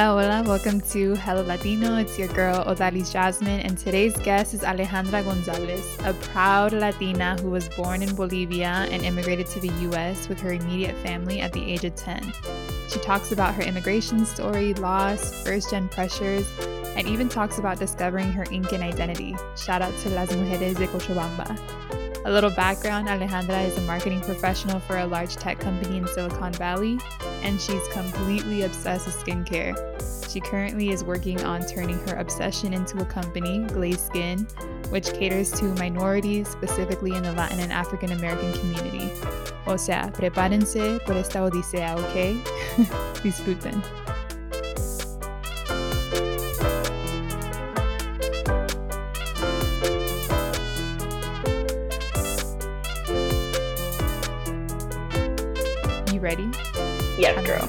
Hola, hola, welcome to Hello Latino. It's your girl, Odalis Jasmine, and today's guest is Alejandra Gonzalez, a proud Latina who was born in Bolivia and immigrated to the U.S. with her immediate family at the age of 10. She talks about her immigration story, loss, first-gen pressures, and even talks about discovering her Incan identity. Shout out to Las Mujeres de Cochabamba. A little background, Alejandra is a marketing professional for a large tech company in Silicon Valley, and she's completely obsessed with skincare. She currently is working on turning her obsession into a company, Glaze Skin, which caters to minorities, specifically in the Latin and African American community. O sea, prepárense por esta odisea, okay? Disfruten. Ready? Yes, girl.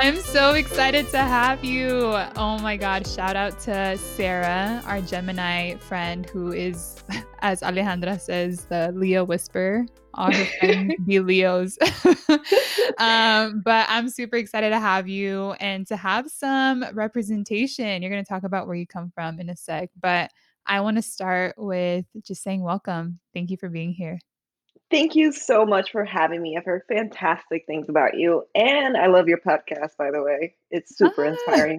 I'm so excited to have you. Oh my God. Shout out to Sarah, our Gemini friend, who is, as Alejandra says, the Leo whisperer. All her friends be Leos. But I'm super excited to have you and to have some representation. You're going to talk about where you come from in a sec, but I want to start with just saying welcome. Thank you for being here. Thank you so much for having me. I've heard fantastic things about you. And I love your podcast, by the way. It's super inspiring.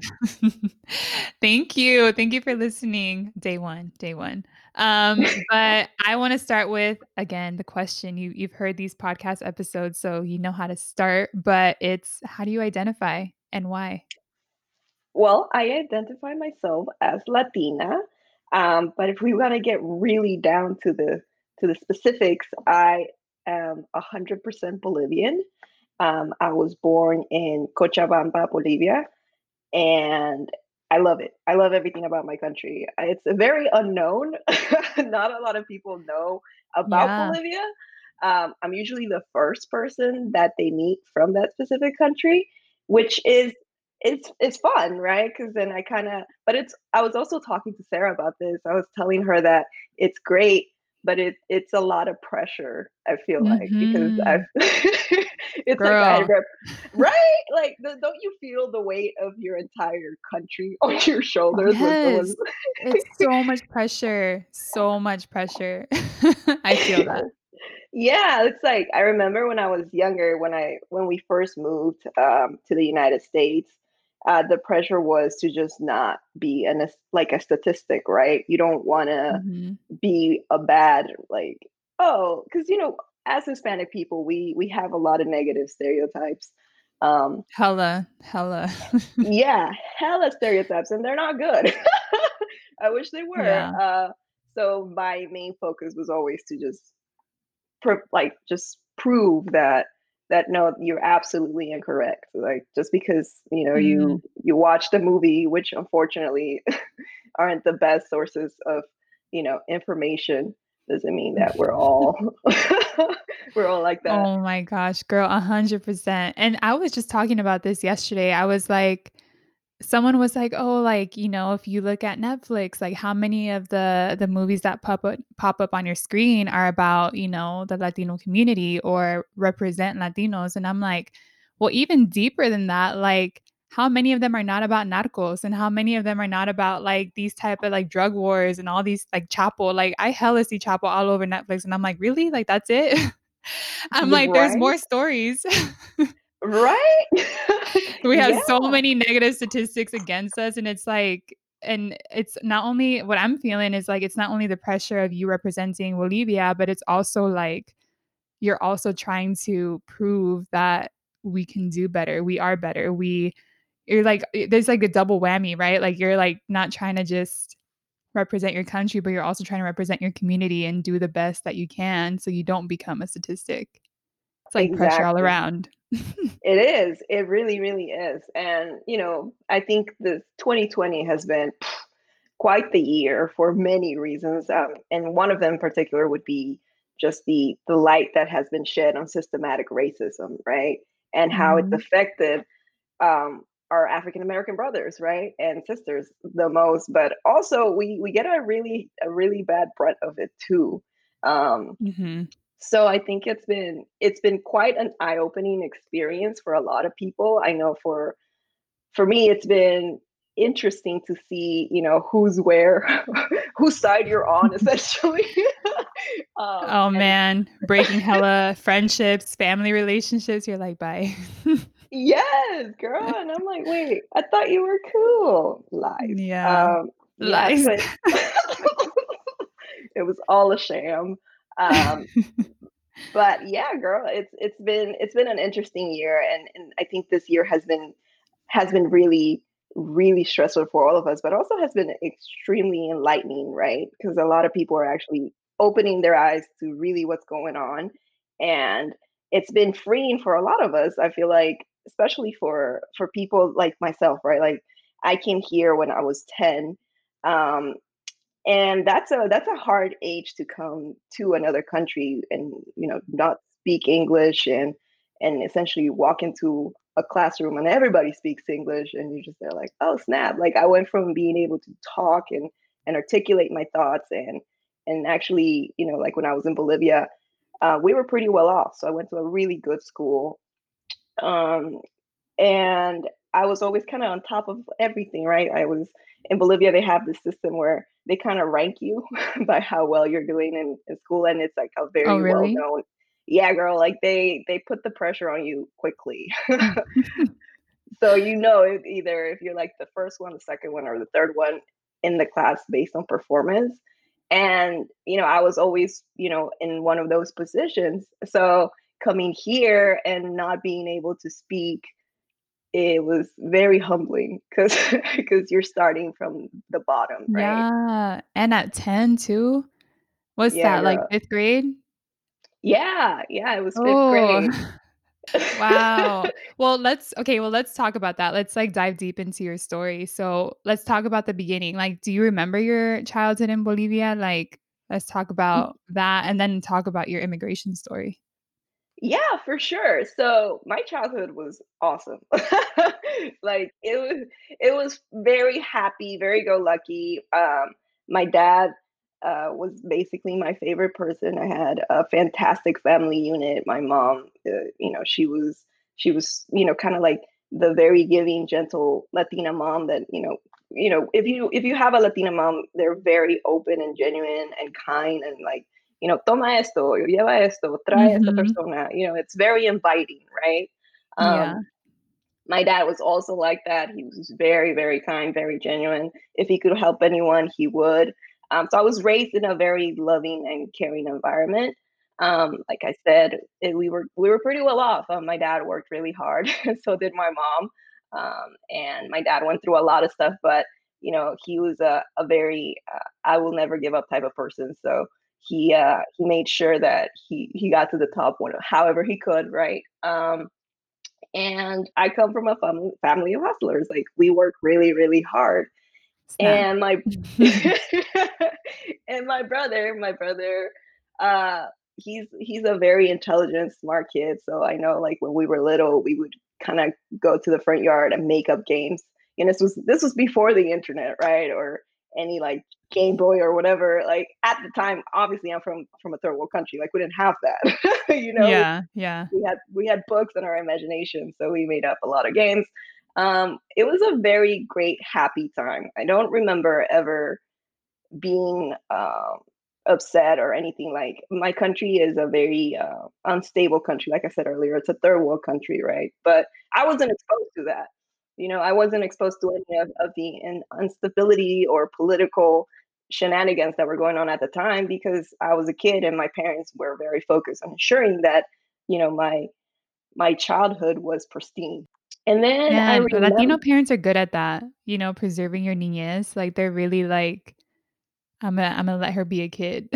Thank you. Thank you for listening. Day one. But I want to start with, again, the question. You've heard these podcast episodes, so you know how to start. But it's, how do you identify and why? Well, I identify myself as Latina. But if we want to get really down to the specifics, I am 100% Bolivian. I was born in Cochabamba, Bolivia, and I love it. I love everything about my country. It's very unknown. Not a lot of people know about Bolivia. I'm usually the first person that they meet from that specific country, which is it's fun, right? Because then I kind of, but it's, I was also talking to Sarah about this. I was telling her that it's great, but it's a lot of pressure, I feel like, because I've, it's Girl. Like, right? Like, don't you feel the weight of your entire country on your shoulders? Yes. It's so much pressure. I feel that. Yeah, it's like, I remember when I was younger, when we first moved to the United States, the pressure was to just not be a statistic, right? You don't want to be a bad, because, as Hispanic people, we have a lot of negative stereotypes. Hella. Yeah, hella stereotypes, and they're not good. I wish they were. Yeah. So my main focus was always to just prove that no, you're absolutely incorrect. Like, just because, you watch the movie, which unfortunately aren't the best sources of, information, doesn't mean that we're all like that. Oh my gosh, girl, 100%. And I was just talking about this yesterday. I was like, someone was like, oh, like, if you look at Netflix, like how many of the movies that pop up on your screen are about, the Latino community or represent Latinos. And I'm like, well, even deeper than that, like how many of them are not about narcos and how many of them are not about like these type of like drug wars and all these like Chapo, like I hella see Chapo all over Netflix. And I'm like, really? Like, that's it? I'm like, there's more stories. Right? We have so many negative statistics against us. And it's like, and it's not only what I'm feeling is like, it's not only the pressure of you representing Bolivia, but it's also like, you're also trying to prove that we can do better. We are better. You're like, there's like a double whammy, right? Like you're like not trying to just represent your country, but you're also trying to represent your community and do the best that you can. So you don't become a statistic. It's like pressure all around. It is. It really, really is. And, I think the 2020 has been quite the year for many reasons. And one of them in particular would be just the light that has been shed on systematic racism, right? And how it's affected our African-American brothers, right? And sisters the most. But also we get a really bad brunt of it too. So I think it's been quite an eye-opening experience for a lot of people. I know for me, it's been interesting to see, you know, who's where, whose side you're on, essentially. Oh man, breaking hella friendships, family relationships. You're like, bye. Yes, girl. And I'm like, wait, I thought you were cool. Lies. Yeah. Lies. Yeah, it was all a sham. But yeah, girl, it's been an interesting year. And I think this year has been really, really stressful for all of us, but also has been extremely enlightening, right? Because a lot of people are actually opening their eyes to really what's going on. And it's been freeing for a lot of us, I feel like, especially for people like myself, right? Like I came here when I was 10. And that's a hard age to come to another country and, you know, not speak English and essentially walk into a classroom and everybody speaks English and you're just there like, oh snap. Like I went from being able to talk and articulate my thoughts and actually, you know, like when I was in Bolivia, we were pretty well off. So I went to a really good school. And I was always kind of on top of everything, right? I was in Bolivia, they have this system where they kind of rank you by how well you're doing in school. And it's like a very well-known. Yeah, girl, like they put the pressure on you quickly. So, you know, either if you're like the first one, the second one, or the third one in the class based on performance. And, you know, I was always, you know, in one of those positions. So coming here and not being able to speak, it was very humbling because you're starting from the bottom, right? Yeah. And at 10 too. What's that, like fifth grade? Yeah. It was fifth grade. Wow. Well, let's talk about that. Let's like dive deep into your story. So let's talk about the beginning. Like, do you remember your childhood in Bolivia? Like, let's talk about that and then talk about your immigration story. Yeah, for sure. So my childhood was awesome. Like it was very happy, very go lucky. My dad was basically my favorite person. I had a fantastic family unit. My mom, you know, she was, you know, kind of like the very giving, gentle Latina mom that, you know, if you have a Latina mom, they're very open and genuine and kind and like, you know, toma esto, lleva esto, trae esta persona. You know, it's very inviting, right? My dad was also like that. He was very, very kind, very genuine. If he could help anyone, he would. So I was raised in a very loving and caring environment. Like I said, we were pretty well off. My dad worked really hard, so did my mom. And my dad went through a lot of stuff, but you know, he was a very I will never give up type of person. So he made sure that he got to the top one, however he could, right? And I come from a family of hustlers. Like we work really, really hard. And my brother, he's a very intelligent, smart kid. So I know, like when we were little, we would kind of go to the front yard and make up games. And this was before the internet, right? Or any like Game Boy or whatever. Like at the time, obviously, I'm from a third world country. Like we didn't have that, you know. Yeah. We had books and our imagination, so we made up a lot of games. It was a very great, happy time. I don't remember ever being upset or anything. Like my country is a very unstable country. Like I said earlier, it's a third world country, right? But I wasn't exposed to that. You know, I wasn't exposed to any of the instability or political shenanigans that were going on at the time because I was a kid and my parents were very focused on ensuring that, you know, my childhood was pristine. And then I remember, Latino parents are good at that, you know, preserving your niñez. Like they're really like, I'm gonna let her be a kid.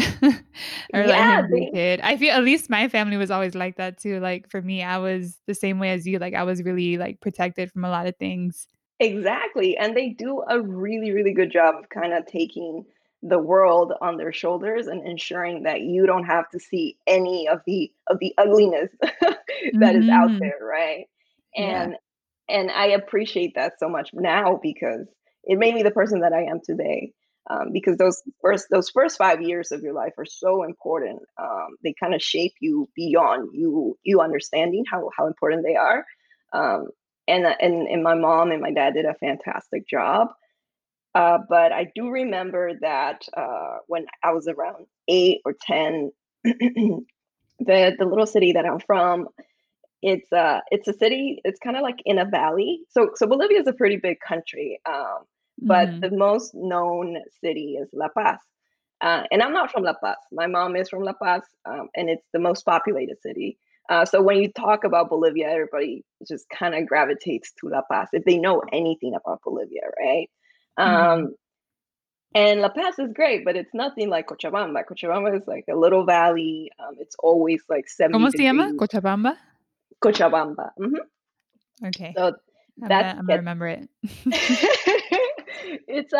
Or let him be a kid. I feel at least my family was always like that too. Like for me, I was the same way as you. Like I was really like protected from a lot of things. Exactly. And they do a really, really good job of kind of taking the world on their shoulders and ensuring that you don't have to see any of the ugliness that is out there, right? And I appreciate that so much now because it made me the person that I am today. because those first 5 years of your life are so important. They kind of shape you beyond you understanding how important they are. And my mom and my dad did a fantastic job. But I do remember that when I was around 8 or 10, the little city that I'm from, it's a city. It's kind of like in a valley. So Bolivia is a pretty big country, but mm-hmm. the most known city is La Paz. And I'm not from La Paz. My mom is from La Paz, and it's the most populated city. So when you talk about Bolivia, everybody just kind of gravitates to La Paz if they know anything about Bolivia, right? Mm-hmm. And La Paz is great, but it's nothing like Cochabamba. Cochabamba is like a little valley. It's always like 70 ¿Cómo se llama? Cochabamba? Cochabamba. Mm-hmm. Okay. So I'm gonna remember it. It's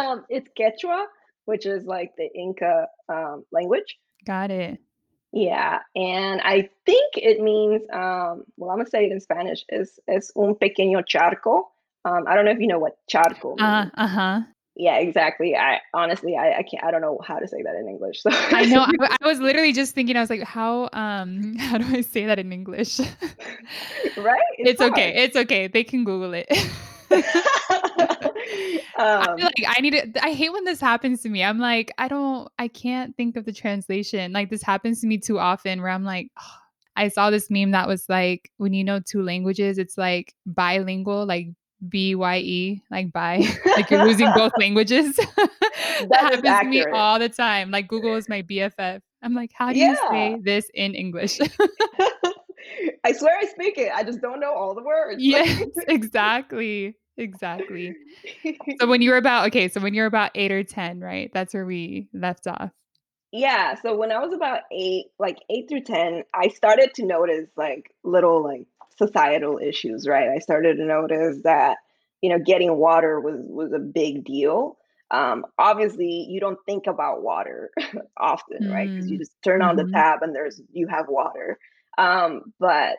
Quechua, which is like the Inca language. Got it. Yeah, and I think it means, I'm going to say it in Spanish, es un pequeño charco. I don't know if you know what charco means. Uh-huh. Yeah, exactly. I honestly can't, I don't know how to say that in English. So. I know, I was literally just thinking, I was like, how do I say that in English? Right? It's okay, it's okay. They can Google it. I feel like I hate when this happens to me. I'm like, I can't think of the translation. Like this happens to me too often where I'm like, oh, I saw this meme that was like, when you know two languages, it's like bilingual, like BYE, like bi, like you're losing both languages. That happens accurate. To me all the time. Like Google is my BFF. I'm like, how do you say this in English? I swear I speak it. I just don't know all the words. Yes, exactly. So when you're about 8 or 10, right? That's where we left off. Yeah. So when I was about 8 through 10, I started to notice like little like societal issues, right? I started to notice that, getting water was a big deal. Obviously you don't think about water often, mm-hmm. right? Because you just turn on mm-hmm. the tap and you have water. But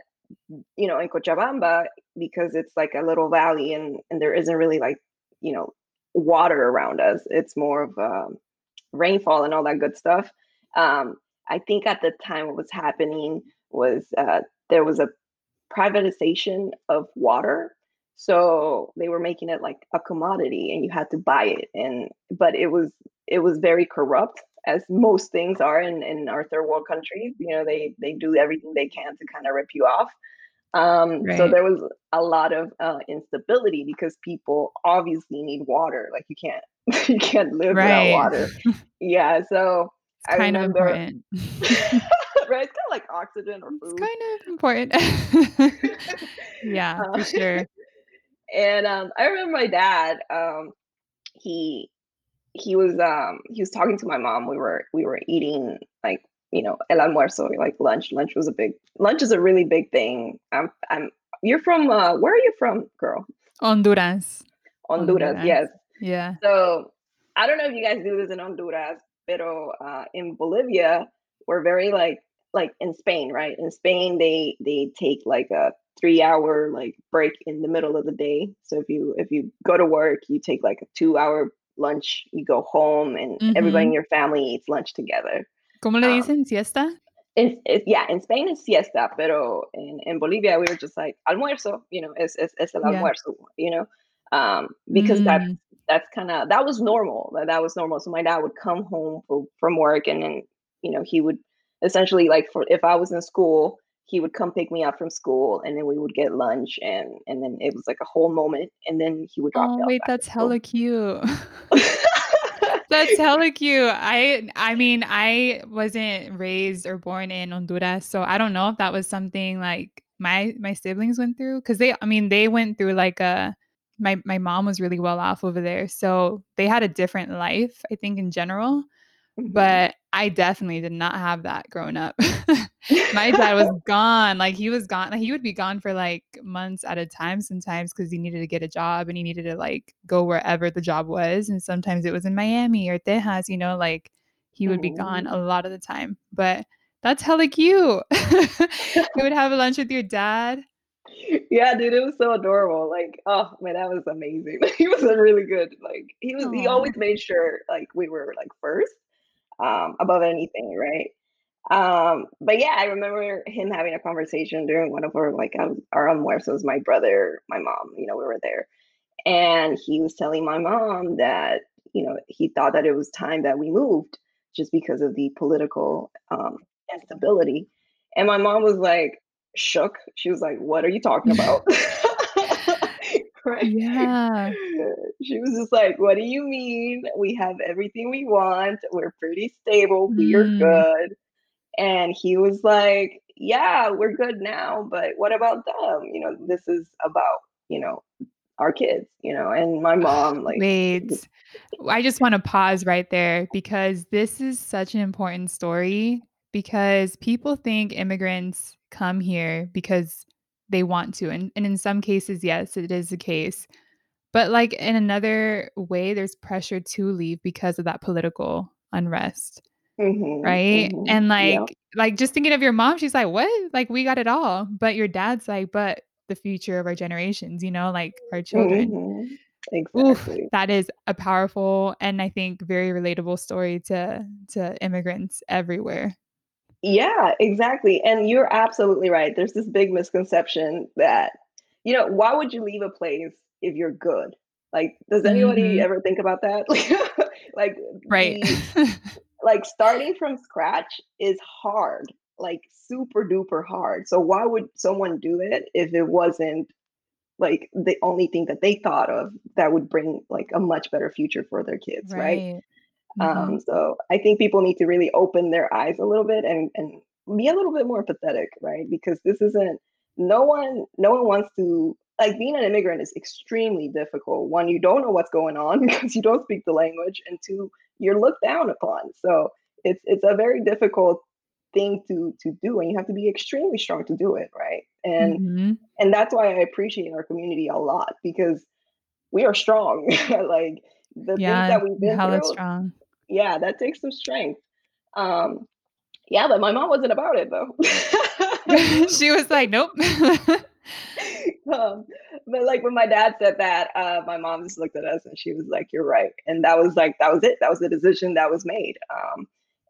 in Cochabamba, because it's like a little valley and there isn't really like, water around us, it's more of rainfall and all that good stuff. I think at the time what was happening was there was a privatization of water. So they were making it like a commodity and you had to buy it. But it was very corrupt, as most things are in our third world countries. They do everything they can to kind of rip you off. Right. So there was a lot of instability because people obviously need water. Like you can't live right. without water. Yeah. So it's kind of important. Right. It's kind of like oxygen or food. It's kind of important. Yeah, for sure. And I remember my dad, he was talking to my mom. We were eating like, el almuerzo, like lunch. Lunch is a really big thing. You're from, where are you from, girl? Honduras. Yes. Yeah. So I don't know if you guys do this in Honduras, pero in Bolivia, we're very like in Spain, right? In Spain, they take like a 3-hour like break in the middle of the day. So if you go to work, you take like a 2-hour lunch, you go home, and mm-hmm. everybody in your family eats lunch together. ¿Cómo le dicen, siesta? In Spain it's siesta, pero in Bolivia we were just like almuerzo, es el almuerzo, because that was normal. That was normal. So my dad would come home from work, and then he would essentially if I was in school, he would come pick me up from school, and then we would get lunch, and then it was like a whole moment, and then he would drop me off. Oh wait, that's hella cute. That's hella cute. I mean, I wasn't raised or born in Honduras, so I don't know if that was something like my siblings went through, because they went through like my mom was really well off over there, so they had a different life, I think, in general. But I definitely did not have that growing up. My dad was gone. Like he was gone. Like, he would be gone for like months at a time sometimes, because he needed to get a job and he needed to like go wherever the job was. And sometimes it was in Miami or Texas, like he would be gone a lot of the time. But that's hella cute. You would have lunch with your dad. Yeah, dude, it was so adorable. Like, oh man, that was amazing. He was really good. Like, he Aw. always made sure like we were like first, above anything, right? But yeah, I remember him having a conversation during one of our almuerzos. My brother, my mom, we were there, and he was telling my mom that he thought that it was time that we moved just because of the political instability. And my mom was like shook. She was like, "What are you talking about?" Right? Yeah. She was just like, "What do you mean? We have everything we want. We're pretty stable. We are Mm. good." And he was like, "Yeah, we're good now, but what about them? This is about, our kids, and my mom, like, Wait, I just want to pause right there because this is such an important story because people think immigrants come here because they want to. And in some cases, yes, it is the case. But like in another way, there's pressure to leave because of that political unrest. Mm-hmm, right. Mm-hmm, and like just thinking of your mom, she's like, what? Like we got it all. But your dad's like, but the future of our generations, like our children. Mm-hmm. Exactly. Oof, that is a powerful and I think very relatable story to immigrants everywhere. Yeah, exactly. And you're absolutely right. There's this big misconception that, why would you leave a place if you're good? Like, does anybody mm-hmm. ever think about that? Like, right. Like starting from scratch is hard, like super duper hard. So why would someone do it if it wasn't like the only thing that they thought of that would bring like a much better future for their kids, right? Mm-hmm. So I think people need to really open their eyes a little bit and be a little bit more empathetic, right? Because this isn't, no one wants to, like being an immigrant is extremely difficult. One, you don't know what's going on because you don't speak the language, and two, you're looked down upon. So it's a very difficult thing to do, and you have to be extremely strong to do it, right? And mm-hmm. and that's why I appreciate our community a lot because we are strong. Like the things that we've been through, strong. Yeah, that takes some strength. Yeah, but my mom wasn't about it though. She was like, nope. But like when my dad said that, my mom just looked at us and she was like, "You're right," and that was it. That was the decision that was made.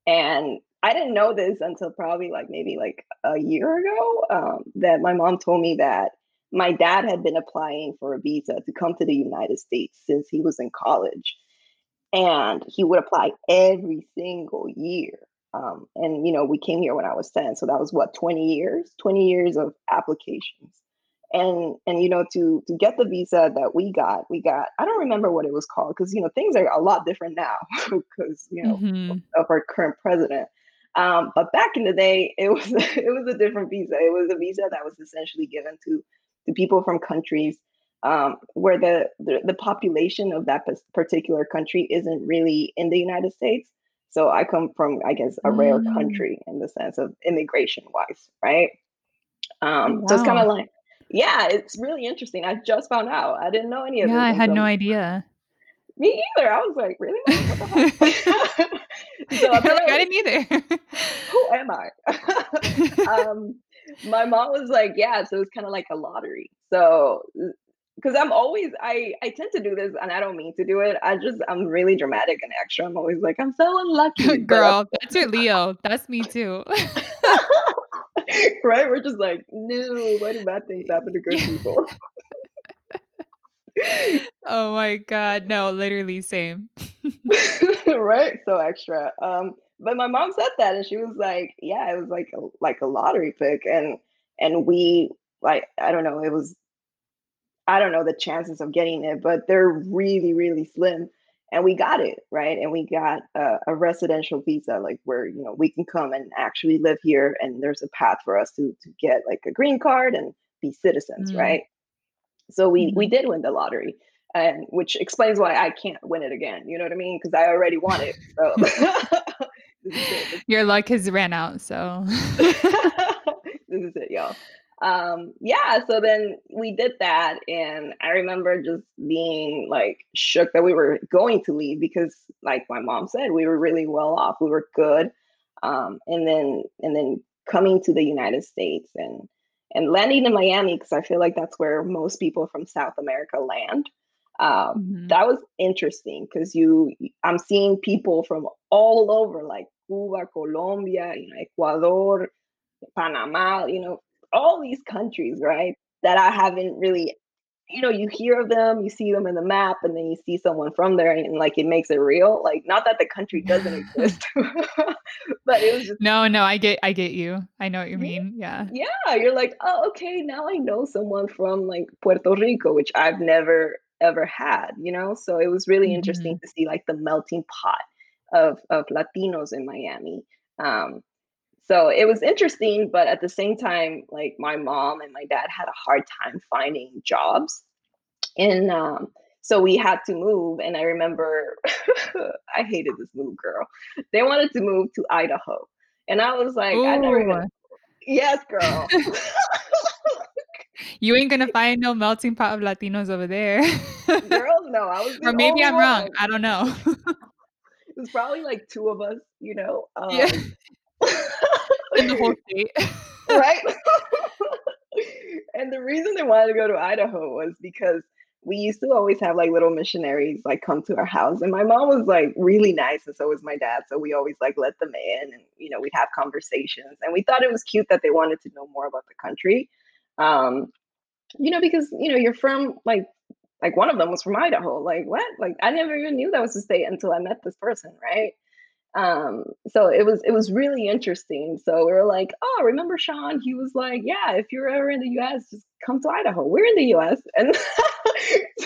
And I didn't know this until probably like maybe like a year ago that my mom told me that my dad had been applying for a visa to come to the United States since he was in college, and he would apply every single year. And we came here when I was 10, so that was what 20 years of applications. And to get the visa that we got, I don't remember what it was called because things are a lot different now because mm-hmm. of our current president. But back in the day, it was a different visa. It was a visa that was essentially given to people from countries where the population of that particular country isn't really in the United States. So I come from, I guess, a rare country in the sense of immigration wise, right? Wow. So it's kind of like. Yeah, it's really interesting. I just found out. I didn't know any of it. Yeah, I had no idea. Me either. I was like, really? What the heck? So I didn't either. Who am I? My mom was like, yeah, so it's kind of like a lottery. So, because I'm always, I tend to do this and I don't mean to do it. I'm really dramatic and extra. I'm always like, I'm so unlucky. Girl, that's your Leo. That's me too. Right? We're just like, no, why do bad things happen to good people? Oh my God. No, literally same. Right? So extra. But my mom said that and she was like, yeah, it was like a lottery pick. And we like, I don't know, the chances of getting it, but they're really, really slim. And we got it, right? And we got a residential visa, like where, we can come and actually live here. And there's a path for us to get like a green card and be citizens, mm-hmm. right? So we did win the lottery, and which explains why I can't win it again. You know what I mean? Because I already won it. So. Your luck has ran out, so. This is it, y'all. Yeah, so then we did that, and I remember just being like shook that we were going to leave because, like my mom said, we were really well off, we were good, and then coming to the United States, and and landing in Miami, because I feel like that's where most people from South America land. That was interesting because I'm seeing people from all over, like Cuba, Colombia, Ecuador, Panama, all these countries, right? That I haven't really, you hear of them, you see them in the map, and then you see someone from there and it makes it real. Not that the country doesn't exist, but it was just. No, I get you. I know what you mean. Yeah. Yeah. You're like, oh, okay. Now I know someone from Puerto Rico, which I've never ever had, So it was really interesting to see the melting pot of Latinos in Miami. So it was interesting, but at the same time, my mom and my dad had a hard time finding jobs. And so we had to move. And I remember, I hated this move, girl. They wanted to move to Idaho. And I was like, ooh. I never gonna... Yes, girl. You ain't going to find no melting pot of Latinos over there. Girl, no. I was. Or maybe I'm wrong. I don't know. It was probably two of us, yeah. In the whole state. Right? And the reason they wanted to go to Idaho was because we used to always have little missionaries come to our house, and my mom was really nice, and so was my dad, so we always let them in, and we'd have conversations, and we thought it was cute that they wanted to know more about the country, because you're from one of them was from Idaho. What? I never even knew that was the state until I met this person, right? So it was really interesting. So we were like, oh, remember Sean? He was like, yeah, if you're ever in the U.S., just come to Idaho. We're in the U.S. And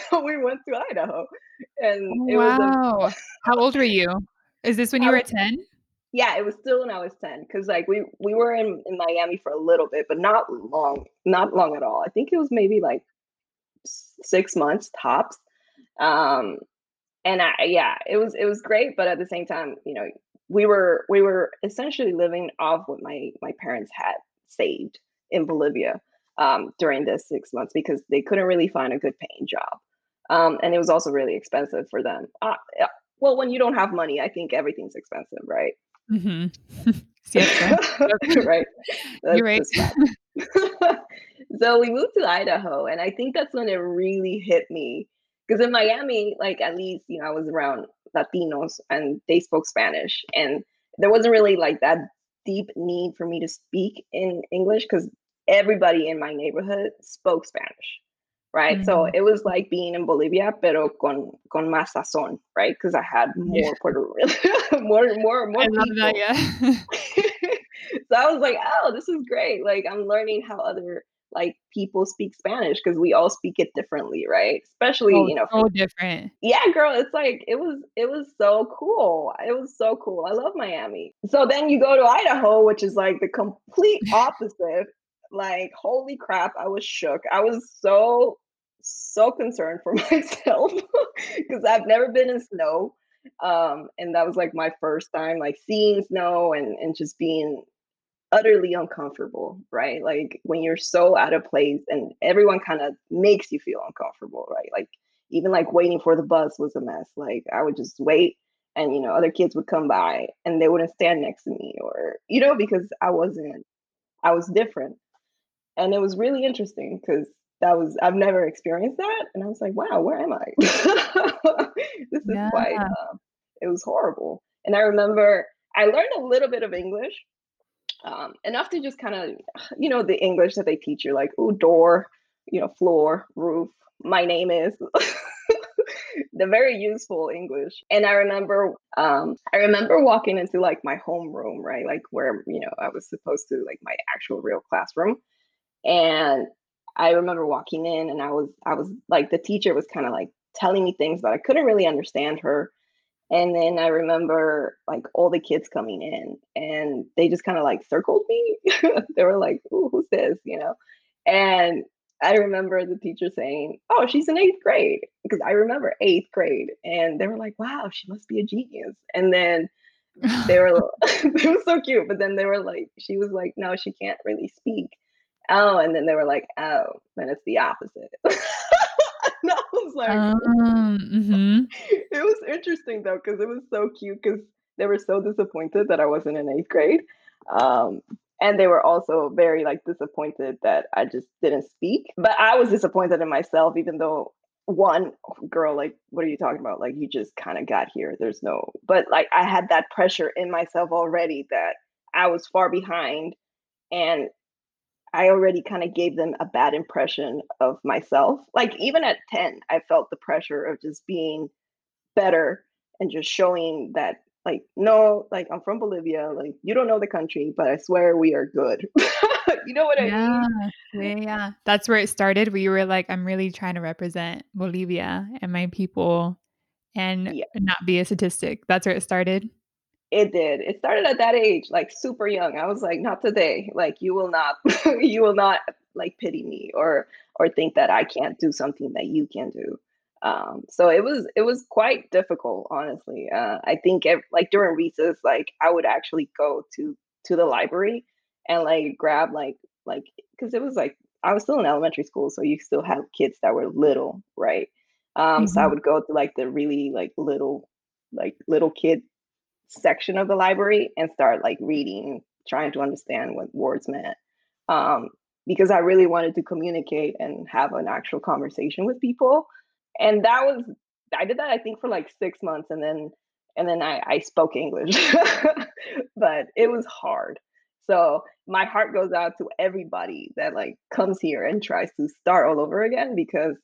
so we went to Idaho. And wow. How old were you? Is this when you were 10? Yeah, it was still when I was 10. Cause we were in Miami for a little bit, but not long at all. I think it was maybe 6 months tops. And it was great, but at the same time, we were essentially living off what my parents had saved in Bolivia during this 6 months, because they couldn't really find a good paying job, and it was also really expensive for them. Well, when you don't have money, I think everything's expensive, right? Mm-hmm. Yes, right. You're right. So we moved to Idaho, and I think that's when it really hit me. Because in Miami, at least, I was around Latinos and they spoke Spanish. And there wasn't really that deep need for me to speak in English because everybody in my neighborhood spoke Spanish, right? Mm-hmm. So it was like being in Bolivia, pero con más sazón, right? Because I had more Puerto Rican, more I love people. That, yeah. So I was like, oh, this is great. I'm learning how other people speak Spanish, because we all speak it differently, right? Especially so different. Yeah, girl, it's it was so cool. It was so cool. I love Miami. So then you go to Idaho, which is the complete opposite. Holy crap, I was shook. I was so concerned for myself because I've never been in snow, and that was my first time seeing snow and just being utterly uncomfortable, right? When you're so out of place and everyone kind of makes you feel uncomfortable, right? Even waiting for the bus was a mess. I would just wait, and other kids would come by and they wouldn't stand next to me, or because I was different. And it was really interesting because I've never experienced that, and I was like, wow, where am I? This is quite it was horrible. And I remember I learned a little bit of English, enough to just kind of, the English that they teach you, oh, door, floor, roof, my name is, the very useful English. And I remember walking into my homeroom, right? Where, I was supposed to, my actual real classroom. And I remember walking in, and I was the teacher was kind of telling me things, but I couldn't really understand her. And then I remember all the kids coming in, and they just kind of circled me. They were like, ooh, who's this? And I remember the teacher saying, oh, she's in 8th grade. Because I remember 8th grade. And they were like, wow, she must be a genius. And then they were, it was so cute. But then they were she was like, no, she can't really speak. Oh, and then they were like, oh, then it's the opposite. And I was like, It was interesting though, because it was so cute, because they were so disappointed that I wasn't in 8th grade. And they were also very like disappointed that I just didn't speak. But I was disappointed in myself, even though one girl, like, what are you talking about? Like, you just kind of got here. There's no, but like, I had that pressure in myself already that I was far behind. And I already kind of gave them a bad impression of myself. Like, even at 10, I felt the pressure of just being better and just showing that, like, no, like, I'm from Bolivia, like, you don't know the country, but I swear we are good. You know what I mean? Yeah. That's where it started. We were like, I'm really trying to represent Bolivia and my people and not be a statistic. That's where it started. It did. It started at that age, like super young. I was like, not today. Like, you will not, you will not like pity me or think that I can't do something that you can do. So it was quite difficult, honestly. I think like during recess, like I would actually go to the library and like grab like, cause it was like, I was still in elementary school. So you still have kids that were little. Right. So I would go to like the really like little kid section of the library and start like reading, trying to understand what words meant, because I really wanted to communicate and have an actual conversation with people. And I did that I think for like 6 months, and then I spoke English, but it was hard. So my heart goes out to everybody that like comes here and tries to start all over again, because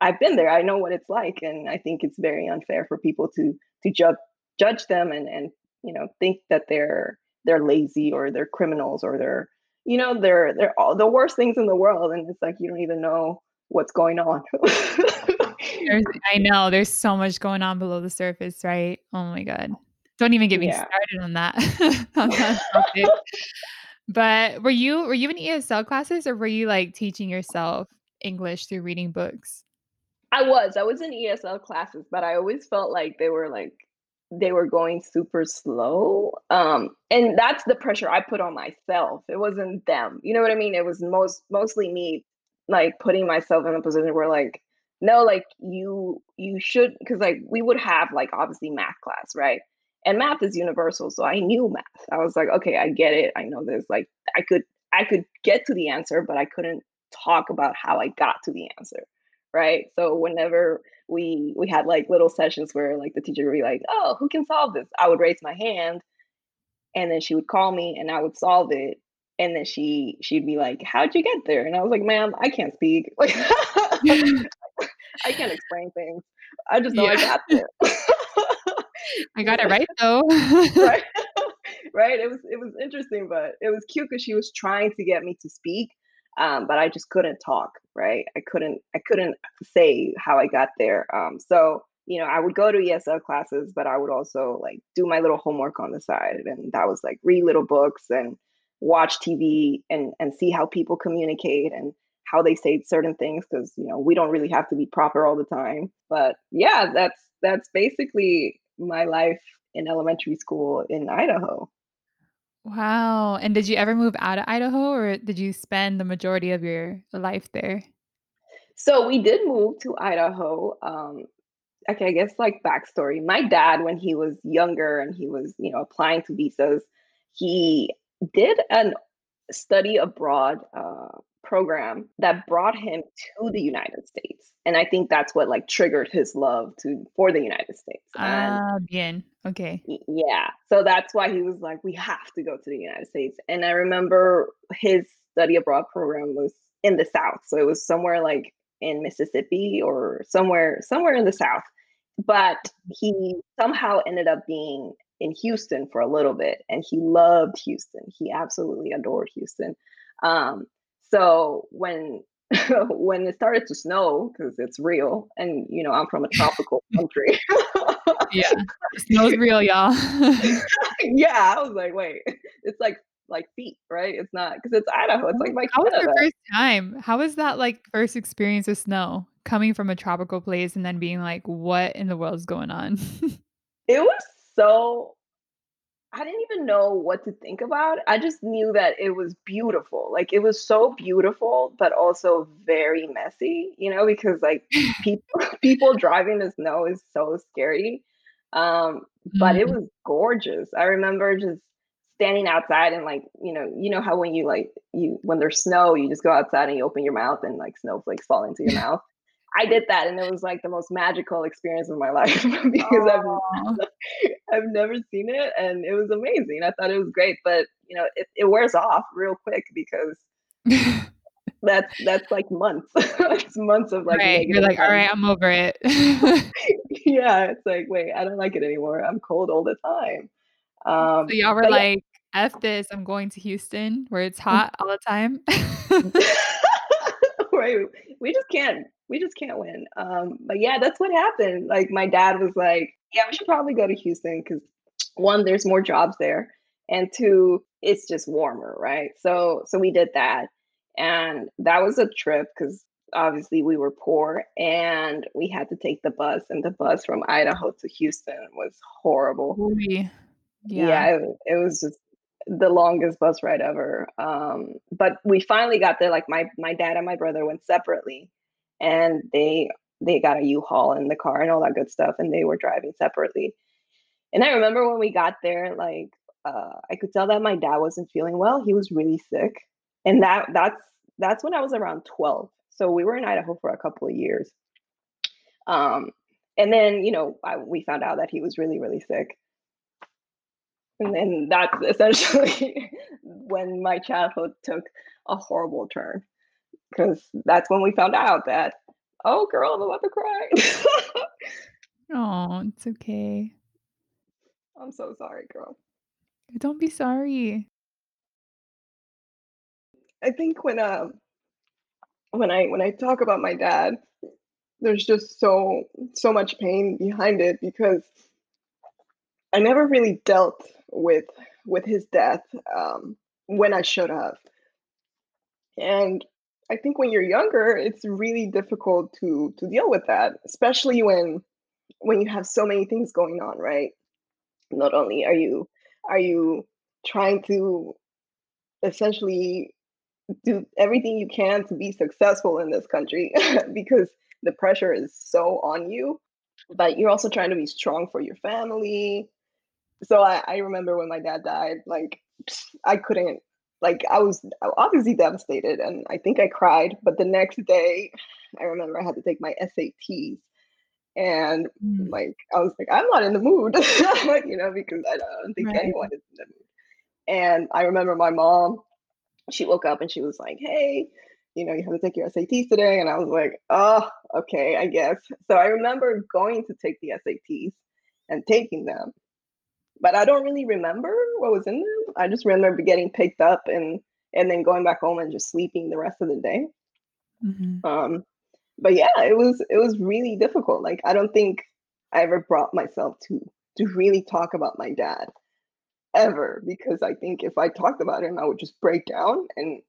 I've been there. I know what it's like, and I think it's very unfair for people to judge them and you know, think that they're lazy or they're criminals or they're, you know, they're all the worst things in the world, and it's like you don't even know what's going on. I know there's so much going on below the surface, right? Oh my God, don't even get me started on that, on that topic. But were you in ESL classes, or were you like teaching yourself English through reading books? I was in ESL classes, but I always felt like they were going super slow. And that's the pressure I put on myself. It wasn't them. You know what I mean? It was mostly me, like putting myself in a position where like, no, like you should, because like we would have like obviously math class, right? And math is universal. So I knew math. I was like, okay, I get it. I know this. Like I could get to the answer, but I couldn't talk about how I got to the answer. Right. So whenever we had like little sessions where like the teacher would be like, oh, who can solve this? I would raise my hand, and then she would call me and I would solve it. And then she'd be like, how'd you get there? And I was like, ma'am, I can't speak. Like, I can't explain things. I just know I got there. I got it right though. Right. Right. It was interesting, but it was cute because she was trying to get me to speak. But I just couldn't talk, right? I couldn't say how I got there. So, you know, I would go to ESL classes, but I would also like do my little homework on the side. And that was like read little books and watch TV and see how people communicate and how they say certain things. Cause you know, we don't really have to be proper all the time, but yeah, that's basically my life in elementary school in Idaho. Wow. And did you ever move out of Idaho, or did you spend the majority of your life there? So we did move to Idaho. Okay, I guess like backstory. My dad, when he was younger and he was, you know, applying to visas, he did a study abroad program that brought him to the United States. And I think that's what like triggered his love for the United States. Bien. Okay. Yeah. So that's why he was like, we have to go to the United States. And I remember his study abroad program was in the South. So it was somewhere like in Mississippi or somewhere in the South. But he somehow ended up being in Houston for a little bit. And he loved Houston. He absolutely adored Houston. So when it started to snow, because it's real, and you know, I'm from a tropical country. Yeah, snow's real, y'all. Yeah, I was like, wait, it's like feet, right? It's not, because it's Idaho. It's like my. How was your first time? How was that like first experience with snow, coming from a tropical place and then being like, what in the world is going on? It was so. I didn't even know what to think about. I just knew that it was beautiful. Like it was so beautiful, but also very messy, you know, because like people driving in the snow is so scary. But it was gorgeous. I remember just standing outside and like, you know how when you like, when there's snow, you just go outside and you open your mouth and like snowflakes fall into your mouth. I did that, and it was like the most magical experience of my life because I've never seen it, and it was amazing. I thought it was great, but you know, it wears off real quick because that's like months. It's months of like, right. You're like, all right, I'm over it. Yeah, it's like, wait, I don't like it anymore. I'm cold all the time. So y'all were like, yeah. F this, I'm going to Houston where it's hot all the time. Right. We just can't win. But yeah, that's what happened. Like my dad was like, yeah, we should probably go to Houston because one, there's more jobs there, and two, it's just warmer, right? So we did that, and that was a trip because obviously we were poor and we had to take the bus, and the bus from Idaho to Houston was horrible. Yeah, it was just the longest bus ride ever. But we finally got there. Like my dad and my brother went separately, and they got a U-Haul in the car and all that good stuff, and they were driving separately. And I remember when we got there, like I could tell that my dad wasn't feeling well. He was really sick, and that's when I was around 12. So we were in Idaho for a couple of years, and then we found out that he was really, really sick. And then that's essentially when my childhood took a horrible turn, because that's when we found out that, oh, girl, I'm about to cry. Oh, it's okay. I'm so sorry, girl. Don't be sorry. I think when I talk about my dad, there's just so much pain behind it, because I never really dealt with his death when I should have. And I think when you're younger, it's really difficult to deal with that, especially when you have so many things going on, right? Not only are you trying to essentially do everything you can to be successful in this country because the pressure is so on you, but you're also trying to be strong for your family. So I remember when my dad died, like I couldn't, like I was obviously devastated, and I think I cried, but the next day I remember I had to take my SATs, and like, I was like, I'm not in the mood, because I don't think anyone is in the mood. And I remember my mom, she woke up and she was like, hey, you have to take your SATs today. And I was like, oh, okay, I guess. So I remember going to take the SATs and taking them, but I don't really remember what was in them. I just remember getting picked up and then going back home and just sleeping the rest of the day. Mm-hmm. But yeah, it was really difficult. Like, I don't think I ever brought myself to really talk about my dad ever, because I think if I talked about him, I would just break down. And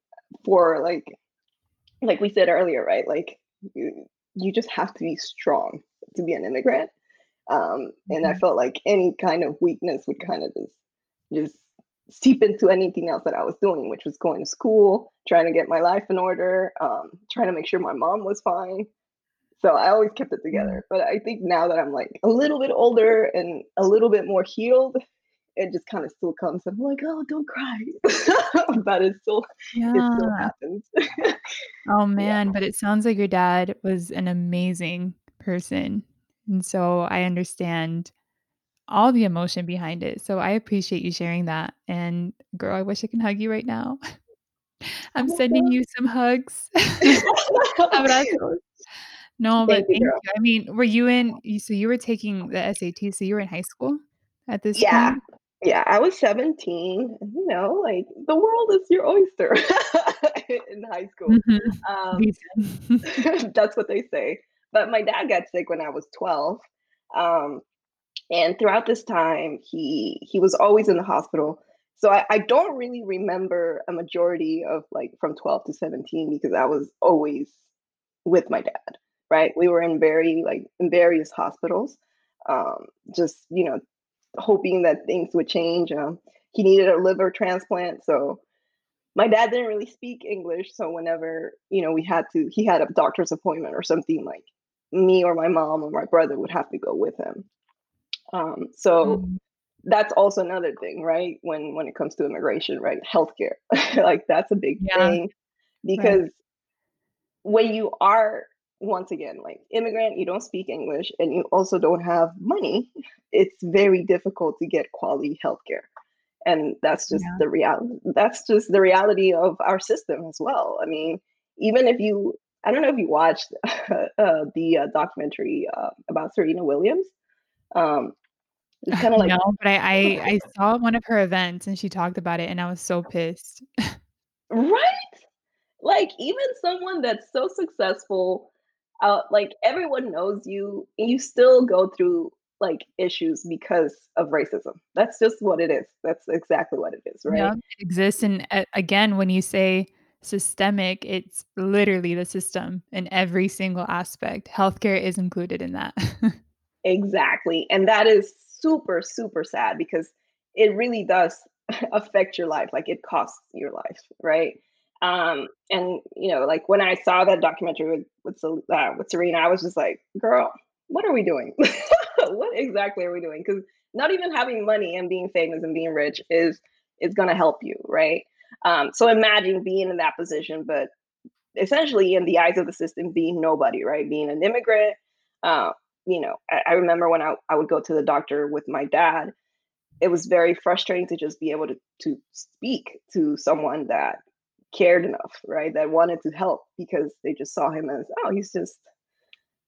for like we said earlier, right? Like you just have to be strong to be an immigrant. And I felt like any kind of weakness would kind of just seep into anything else that I was doing, which was going to school, trying to get my life in order, trying to make sure my mom was fine. So I always kept it together. But I think now that I'm like a little bit older and a little bit more healed, it just kind of still comes. I'm like, oh, don't cry. But it still happens. Oh man, yeah. But it sounds like your dad was an amazing person. And so I understand all the emotion behind it. So I appreciate you sharing that. And girl, I wish I can hug you right now. I'm sending you some hugs. No, but thank you. I mean, you were taking the SAT, so you were in high school at this point? Yeah, I was 17. Like the world is your oyster in high school. Mm-hmm. That's what they say. But my dad got sick when I was 12. And throughout this time, he was always in the hospital. So I don't really remember a majority of like from 12 to 17, because I was always with my dad, right? We were in various hospitals, just, hoping that things would change. He needed a liver transplant. So my dad didn't really speak English. So whenever, he had a doctor's appointment or something, like me or my mom or my brother would have to go with him. So that's also another thing, right? When it comes to immigration, right? Healthcare, like that's a big thing, because when you are, once again, like immigrant, you don't speak English and you also don't have money. It's very difficult to get quality healthcare. And that's just the reality. That's just the reality of our system as well. I mean, even if you, I don't know if you watched the documentary about Serena Williams. It's kind of like, no, but I saw one of her events and she talked about it and I was so pissed. Right? Like even someone that's so successful, like everyone knows you, and you still go through like issues because of racism. That's just what it is. That's exactly what it is, right? Yeah, it exists. And again, when you say systemic, it's literally the system in every single aspect. Healthcare is included in that. Exactly. And that is super, super sad because it really does affect your life. Like it costs your life, right? And you know, like when I saw that documentary with Serena, I was just like, girl, what are we doing? What exactly are we doing? Because not even having money and being famous and being rich is going to help you, right? So imagine being in that position, but essentially in the eyes of the system, being nobody, right? Being an immigrant. You know, I remember when I would go to the doctor with my dad, it was very frustrating to just be able to speak to someone that cared enough, right? That wanted to help, because they just saw him as, oh, he's just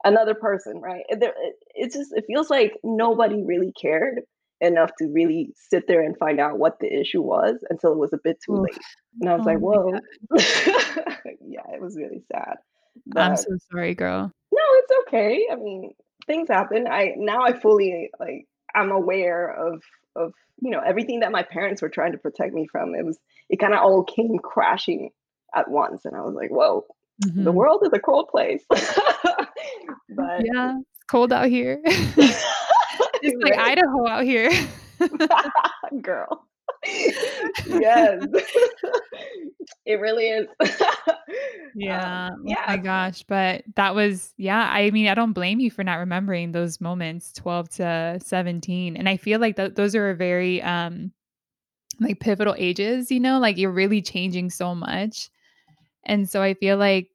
another person, right? It's just, it feels like nobody really cared enough to really sit there and find out what the issue was until it was a bit too late. And I was like, whoa. Yeah, it was really sad. But I'm so sorry, girl. No, it's okay. I mean, things happen. I fully, like, I'm aware of you know, everything that my parents were trying to protect me from. It kind of all came crashing at once. And I was like, whoa, the world is a cold place. But yeah, it's cold out here. It's like Idaho out here. Girl. Yes. It really is. Yeah. Oh my gosh. But that was, I mean, I don't blame you for not remembering those moments, 12 to 17. And I feel like those are a very, like pivotal ages, you know, like you're really changing so much. And so I feel like,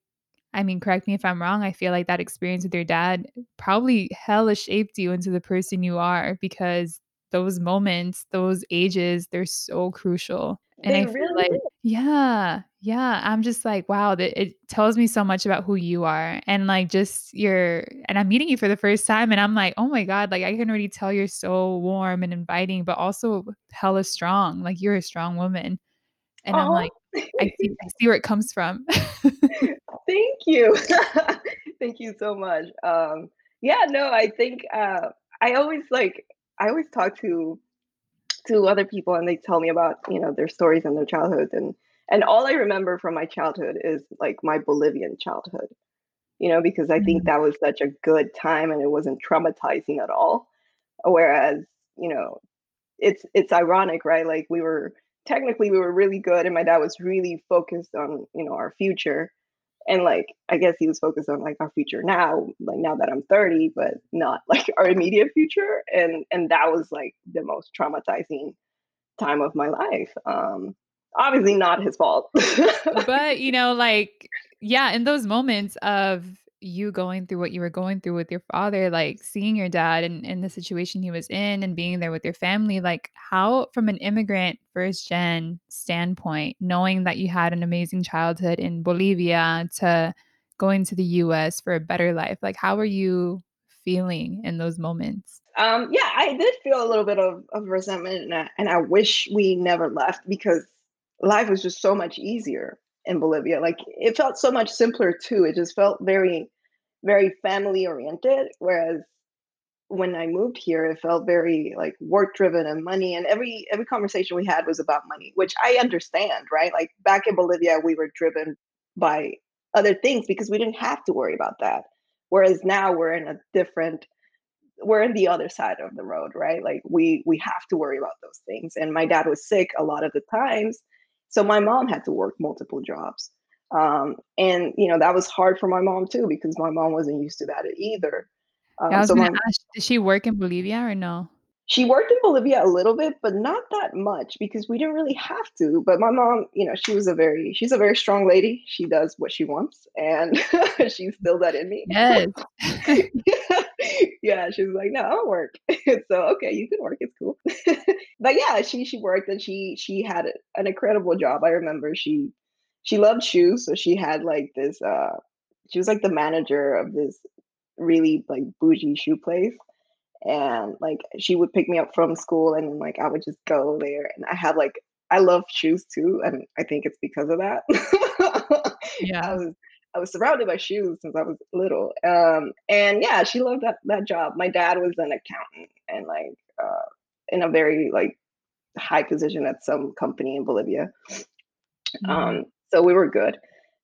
I mean, correct me if I'm wrong, I feel like that experience with your dad probably hella shaped you into the person you are, because those moments, those ages, they're so crucial. And I feel like, I'm just like, wow, it tells me so much about who you are. And like just and I'm meeting you for the first time and I'm like, oh my God, like I can already tell you're so warm and inviting, but also hella strong. Like you're a strong woman. And I'm like, I see where it comes from. Thank you. Thank you so much. I think I always talk to other people and they tell me about, you know, their stories and their childhood. And all I remember from my childhood is like my Bolivian childhood, you know, because I think that was such a good time and it wasn't traumatizing at all. Whereas, you know, it's ironic, right? Like we were really good. And my dad was really focused on, you know, our future. And like, I guess he was focused on like our future now, like now that I'm 30, but not like our immediate future. And that was like the most traumatizing time of my life. Obviously not his fault. But, you know, like, yeah, in those moments of you going through what you were going through with your father, like seeing your dad and the situation he was in and being there with your family, like how, from an immigrant first gen standpoint, knowing that you had an amazing childhood in Bolivia to going to the US for a better life, like how were you feeling in those moments? I did feel a little bit of resentment and I wish we never left, because life was just so much easier in Bolivia. Like it felt so much simpler too. It just felt very, very family oriented. Whereas when I moved here, it felt very like work driven and money. And every conversation we had was about money, which I understand, right? Like back in Bolivia, we were driven by other things because we didn't have to worry about that. Whereas now we're in the other side of the road, right? Like we have to worry about those things. And my dad was sick a lot of the times. So my mom had to work multiple jobs. And, you know, that was hard for my mom, too, because my mom wasn't used to that either. Did she work in Bolivia or no? She worked in Bolivia a little bit, but not that much because we didn't really have to. But my mom, you know, she's a very strong lady. She does what she wants, and she instilled that in me. Yes. Yeah, she was like, no, I'll work. So, okay, you can work. It's cool. But yeah, she worked, and she had an incredible job. I remember she loved shoes. So she had like this, she was like the manager of this really like bougie shoe place. And like she would pick me up from school, and then like I would just go there. And I love shoes too, and I think it's because of that. Yeah, I was surrounded by shoes since I was little. And yeah, she loved that job. My dad was an accountant, and like in a very like high position at some company in Bolivia. Mm-hmm. So we were good.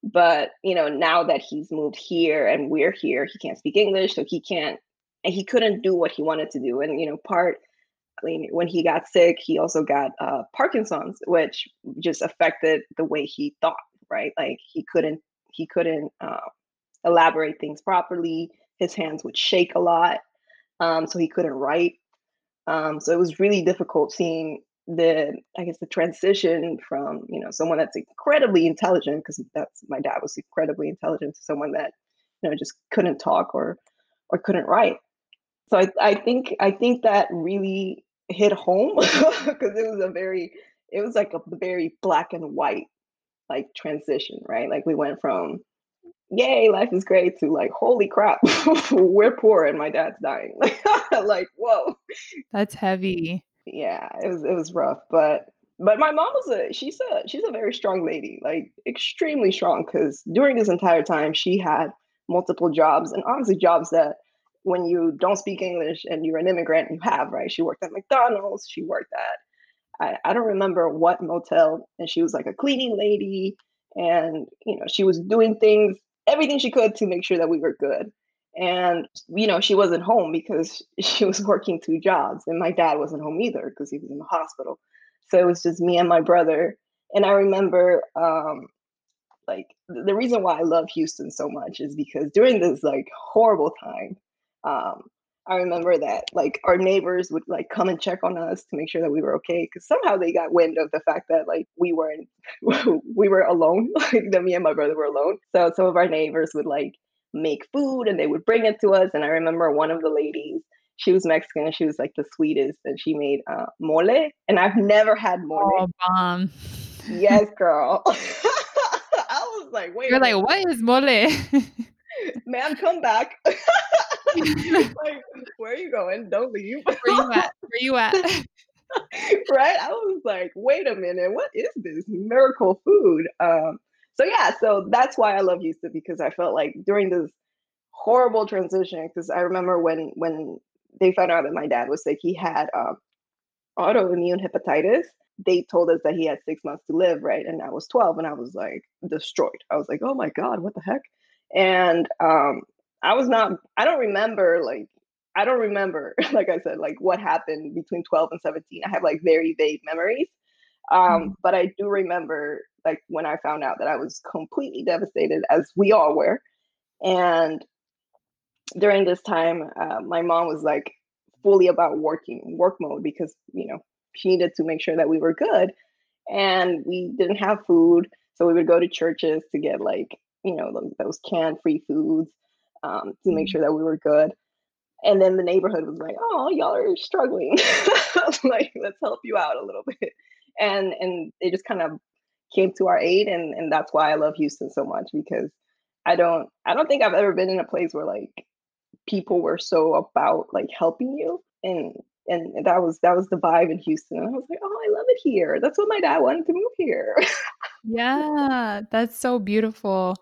But you know, now that he's moved here and we're here, he can't speak English, so he can't. And he couldn't do what he wanted to do. And, you know, when he got sick, he also got Parkinson's, which just affected the way he thought, right? Like he couldn't elaborate things properly. His hands would shake a lot. So he couldn't write. So it was really difficult seeing the transition from, you know, someone that's incredibly intelligent, because my dad was incredibly intelligent, to someone that, you know, just couldn't talk or couldn't write. So I think that really hit home, because it was like a very black and white like transition, right? Like we went from yay, life is great, to like, holy crap, we're poor and my dad's dying. Like, whoa, that's heavy. Yeah, it was rough, but my mom she's a very strong lady, like extremely strong, because during this entire time she had multiple jobs, and honestly jobs that when you don't speak English and you're an immigrant, you have, right? She worked at McDonald's, she worked at, I don't remember what motel, and she was like a cleaning lady, and you know, she was doing things, everything she could to make sure that we were good. And you know, she wasn't home because she was working two jobs, and my dad wasn't home either because he was in the hospital. So it was just me and my brother. And I remember like the reason why I love Houston so much is because during this like horrible time, I remember that like our neighbors would like come and check on us to make sure that we were okay, because somehow they got wind of the fact that like we were alone, like that me and my brother were alone. So some of our neighbors would like make food and they would bring it to us. And I remember one of the ladies, she was Mexican and she was like the sweetest, and she made mole, and I've never had mole. Oh, bomb. Yes, girl. Like, wait, you're like, what is mole? Ma'am, come back. Like, where are you going? Don't leave. Where you at? Right? I was like, wait a minute, what is this miracle food? So yeah, so that's why I love Houston, because I felt like during this horrible transition, because I remember when they found out that my dad was sick, he had autoimmune hepatitis. They told us that he had 6 months to live, right? And I was 12, and I was like destroyed. I was like, oh my God, what the heck? And I don't remember, like I said, like what happened between 12 and 17. I have like very vague memories. But I do remember like when I found out that I was completely devastated, as we all were. And during this time, my mom was like fully about work mode, because, you know, she needed to make sure that we were good, and we didn't have food. So we would go to churches to get like, you know, those canned free foods to make sure that we were good. And then the neighborhood was like, oh, y'all are struggling. Like, let's help you out a little bit. And it just kind of came to our aid. And that's why I love Houston so much, because I don't think I've ever been in a place where like people were so about like helping you. And that was the vibe in Houston. I was like, oh, I love it here. That's what my dad wanted to move here. Yeah, that's so beautiful.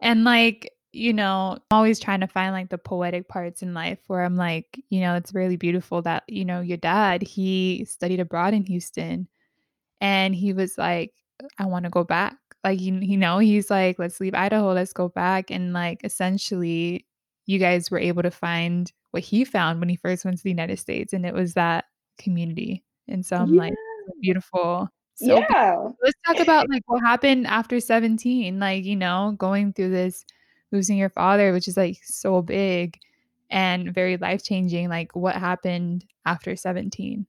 And like, you know, I'm always trying to find like the poetic parts in life where I'm like, you know, it's really beautiful that, you know, your dad, he studied abroad in Houston, and he was like, I want to go back. Like, you know, he's like, let's leave Idaho, let's go back. And like, essentially, you guys were able to find what he found when he first went to the United States, and it was that community. And so I'm like, beautiful. So yeah. Beautiful. Let's talk about like what happened after 17, like, you know, going through this, losing your father, which is like so big, and very life-changing. Like, what happened after 17?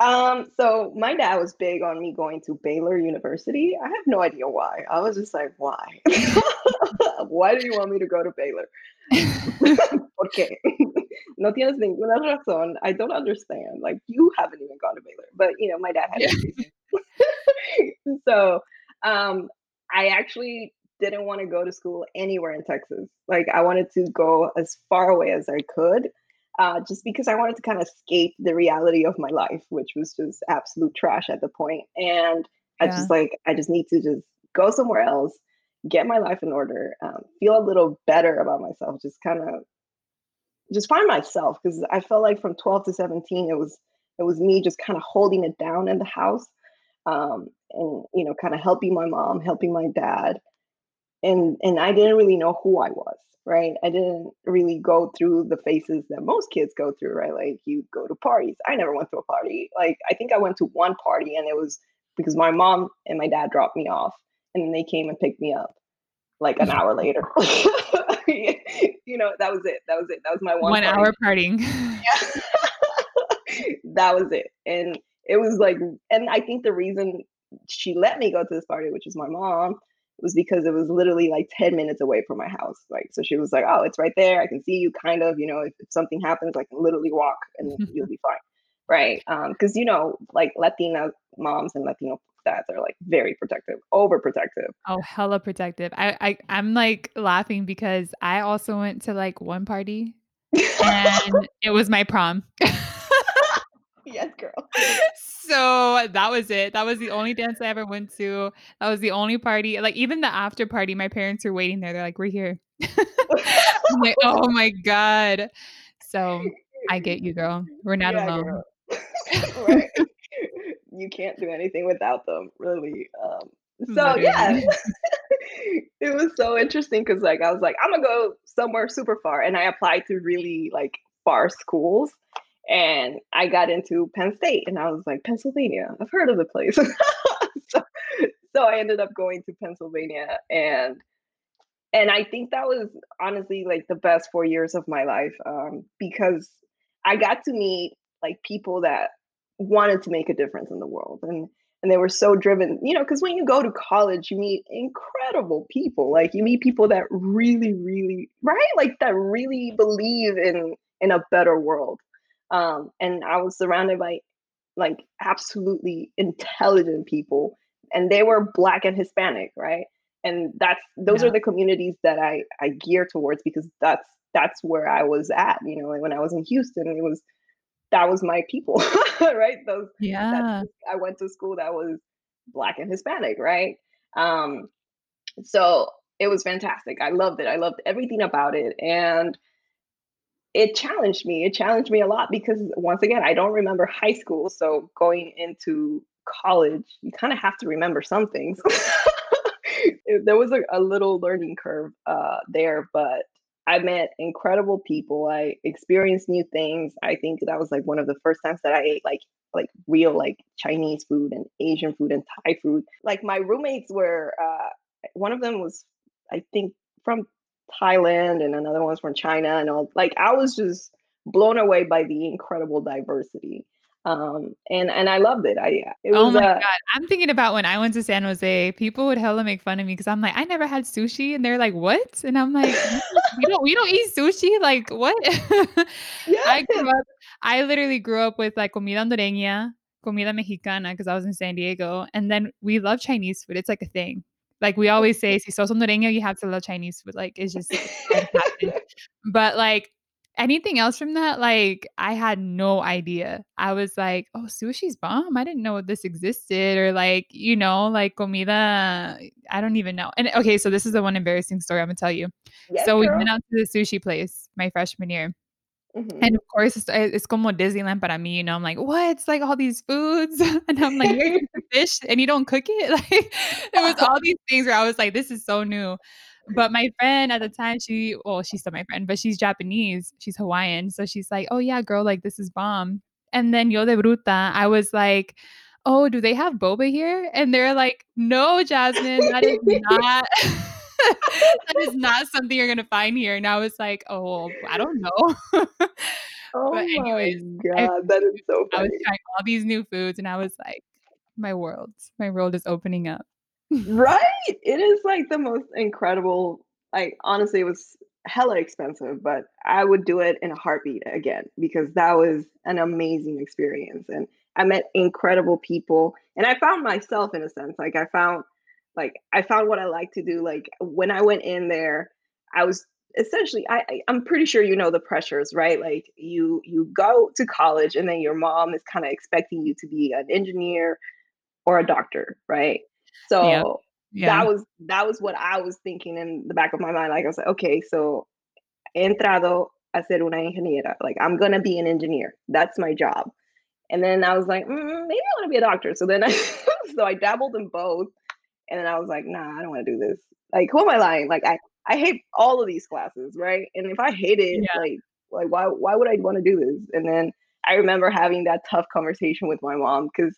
So my dad was big on me going to Baylor University. I have no idea why. I was just like, why? Why do you want me to go to Baylor? Okay. No tienes ninguna razón. I don't understand. Like, you haven't even gone to Baylor. But, you know, my dad had everything. So I actually didn't want to go to school anywhere in Texas. Like, I wanted to go as far away as I could. Just because I wanted to kind of escape the reality of my life, which was just absolute trash at the point. And I just like, I just need to just go somewhere else, get my life in order, feel a little better about myself, just kind of just find myself. Because I felt like from 12 to 17, it was me just kind of holding it down in the house, and, you know, kind of helping my mom, helping my dad. And I didn't really know who I was, right? I didn't really go through the phases that most kids go through, right? Like, you go to parties. I never went to a party. Like, I think I went to one party, and it was because my mom and my dad dropped me off, and then they came and picked me up like an hour later. You know, that was it. That was it. That was my one hour partying. Yeah. That was it. And it was like, and I think the reason she let me go to this party, which is my mom, was because it was literally like 10 minutes away from my house. Like, so she was like, oh, it's right there. I can see you, kind of, you know, if something happens, I can literally walk and you'll be fine. Right. Cause, you know, like Latina moms and Latino dads are like very protective, overprotective. Oh, hella protective. I'm like laughing because I also went to like one party and it was my prom. Yes, girl. So that was it. That was the only dance I ever went to. That was the only party. Like, even the after party, my parents were waiting there. They're like, we're here. I'm like, oh my God. So I get you, girl. We're not alone. Right. You can't do anything without them, really. Yeah. It was so interesting because, like, I was like, I'm going to go somewhere super far. And I applied to really, like, far schools. And I got into Penn State, and I was like, Pennsylvania, I've heard of the place. so I ended up going to Pennsylvania, and I think that was honestly like the best 4 years of my life, because I got to meet like people that wanted to make a difference in the world, and they were so driven, you know, because when you go to college, you meet incredible people. Like, you meet people that really, really, right? Like, that really believe in a better world. And I was surrounded by like absolutely intelligent people, and they were Black and Hispanic, right? And those are the communities that I gear towards, because that's where I was at, you know. Like, when I was in Houston, that was my people, right? I went to school that was Black and Hispanic, right? So it was fantastic. I loved it. I loved everything about it, and it challenged me. It challenged me a lot because, once again, I don't remember high school. So going into college, you kind of have to remember some things. There was a little learning curve there, but I met incredible people. I experienced new things. I think that was like one of the first times that I ate like real like Chinese food and Asian food and Thai food. Like, my roommates were, one of them was, I think, from Thailand, and another one's from China, and all. Like, I was just blown away by the incredible diversity, and I loved it. Oh my God! I'm thinking about when I went to San Jose, people would hella make fun of me because I'm like, I never had sushi, and they're like, what? And I'm like, we don't eat sushi, like what? Yes. I literally grew up with like comida hondureña, comida mexicana, because I was in San Diego, and then we love Chinese food. It's like a thing. Like, we always say, si sos hondureño, you have to love Chinese food. Like, it's just, but like anything else from that, like, I had no idea. I was like, oh, sushi's bomb. I didn't know this existed. Or like, you know, like comida, I don't even know. And okay, so this is the one embarrassing story I'm gonna tell you. Yes, so we went out to the sushi place my freshman year. Mm-hmm. And of course, it's como Disneyland para mí, you know. I'm like, what? It's like all these foods, and I'm like, you're eating fish, and you don't cook it. Like, there was all these things where I was like, this is so new. But my friend at the time, she's still my friend, but she's Japanese, she's Hawaiian, so she's like, oh yeah, girl, like this is bomb. And then yo de bruta, I was like, oh, do they have boba here? And they're like, no, Jasmine, that is not. That is not something you're going to find here. And I was like, oh, I don't know. Oh, anyways, my God. That is so funny. I was trying all these new foods and I was like, my world is opening up. Right? It is like the most incredible. Like, honestly, it was hella expensive, but I would do it in a heartbeat again because that was an amazing experience. And I met incredible people and I found myself in a sense. Like, I found what I like to do. Like, when I went in there, I was essentially, I'm pretty sure you know the pressures, right? Like, you go to college and then your mom is kind of expecting you to be an engineer or a doctor, right? So yeah. That was what I was thinking in the back of my mind. Like, I was like, okay, so entrado a ser una ingeniera. Like, I'm going to be an engineer. That's my job. And then I was like, maybe I want to be a doctor. So then I dabbled in both. And then I was like, nah, I don't want to do this. Like, who am I lying? Like, I hate all of these classes, right? And if I hate it, like why would I want to do this? And then I remember having that tough conversation with my mom because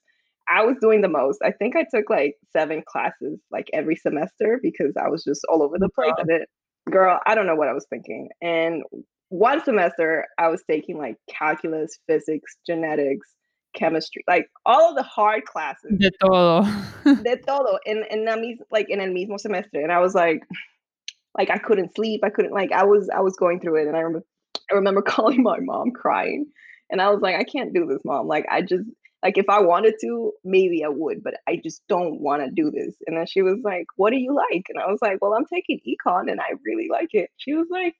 I was doing the most. I think I took like 7 classes like every semester because I was just all over the place. Wow. And girl, I don't know what I was thinking. And one semester I was taking like calculus, physics, genetics, chemistry, like all of the hard classes. De todo. De todo. In el mismo semestre. And I was like I couldn't sleep. I couldn't, like, I was going through it. And I remember calling my mom crying. And I was like, I can't do this, Mom. Like, I just, like, if I wanted to, maybe I would, but I just don't want to do this. And then she was like, what do you like? And I was like, well, I'm taking econ and I really like it. She was like,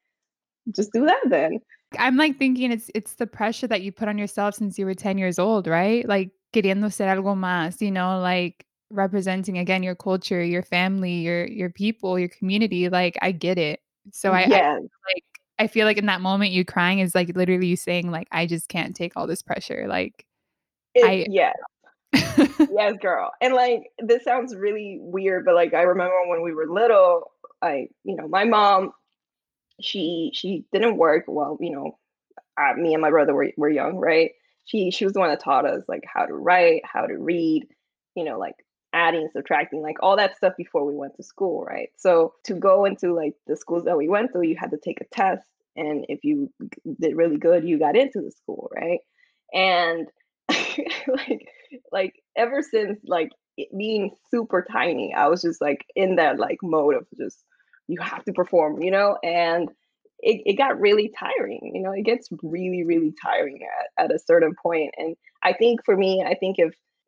just do that then. I'm like thinking it's the pressure that you put on yourself since you were 10 years old, right? Like, queriendo ser algo más, you know, like representing again your culture, your family, your people, your community. Like, I get it. So I feel like in that moment you crying is like literally you saying like, I just can't take all this pressure. Like, yes, girl. And like, this sounds really weird, but like I remember when we were little, my mom. She didn't work. Well, you know, me and my brother were young, right? She was the one that taught us like how to write, how to read, you know, like adding, subtracting, like all that stuff before we went to school, right? So to go into like the schools that we went to, you had to take a test, and if you did really good, you got into the school, right? And like ever since like it being super tiny, I was just like in that like mode of just, you have to perform, you know, and it got really tiring, you know, it gets really, really tiring at a certain point. And I think for me,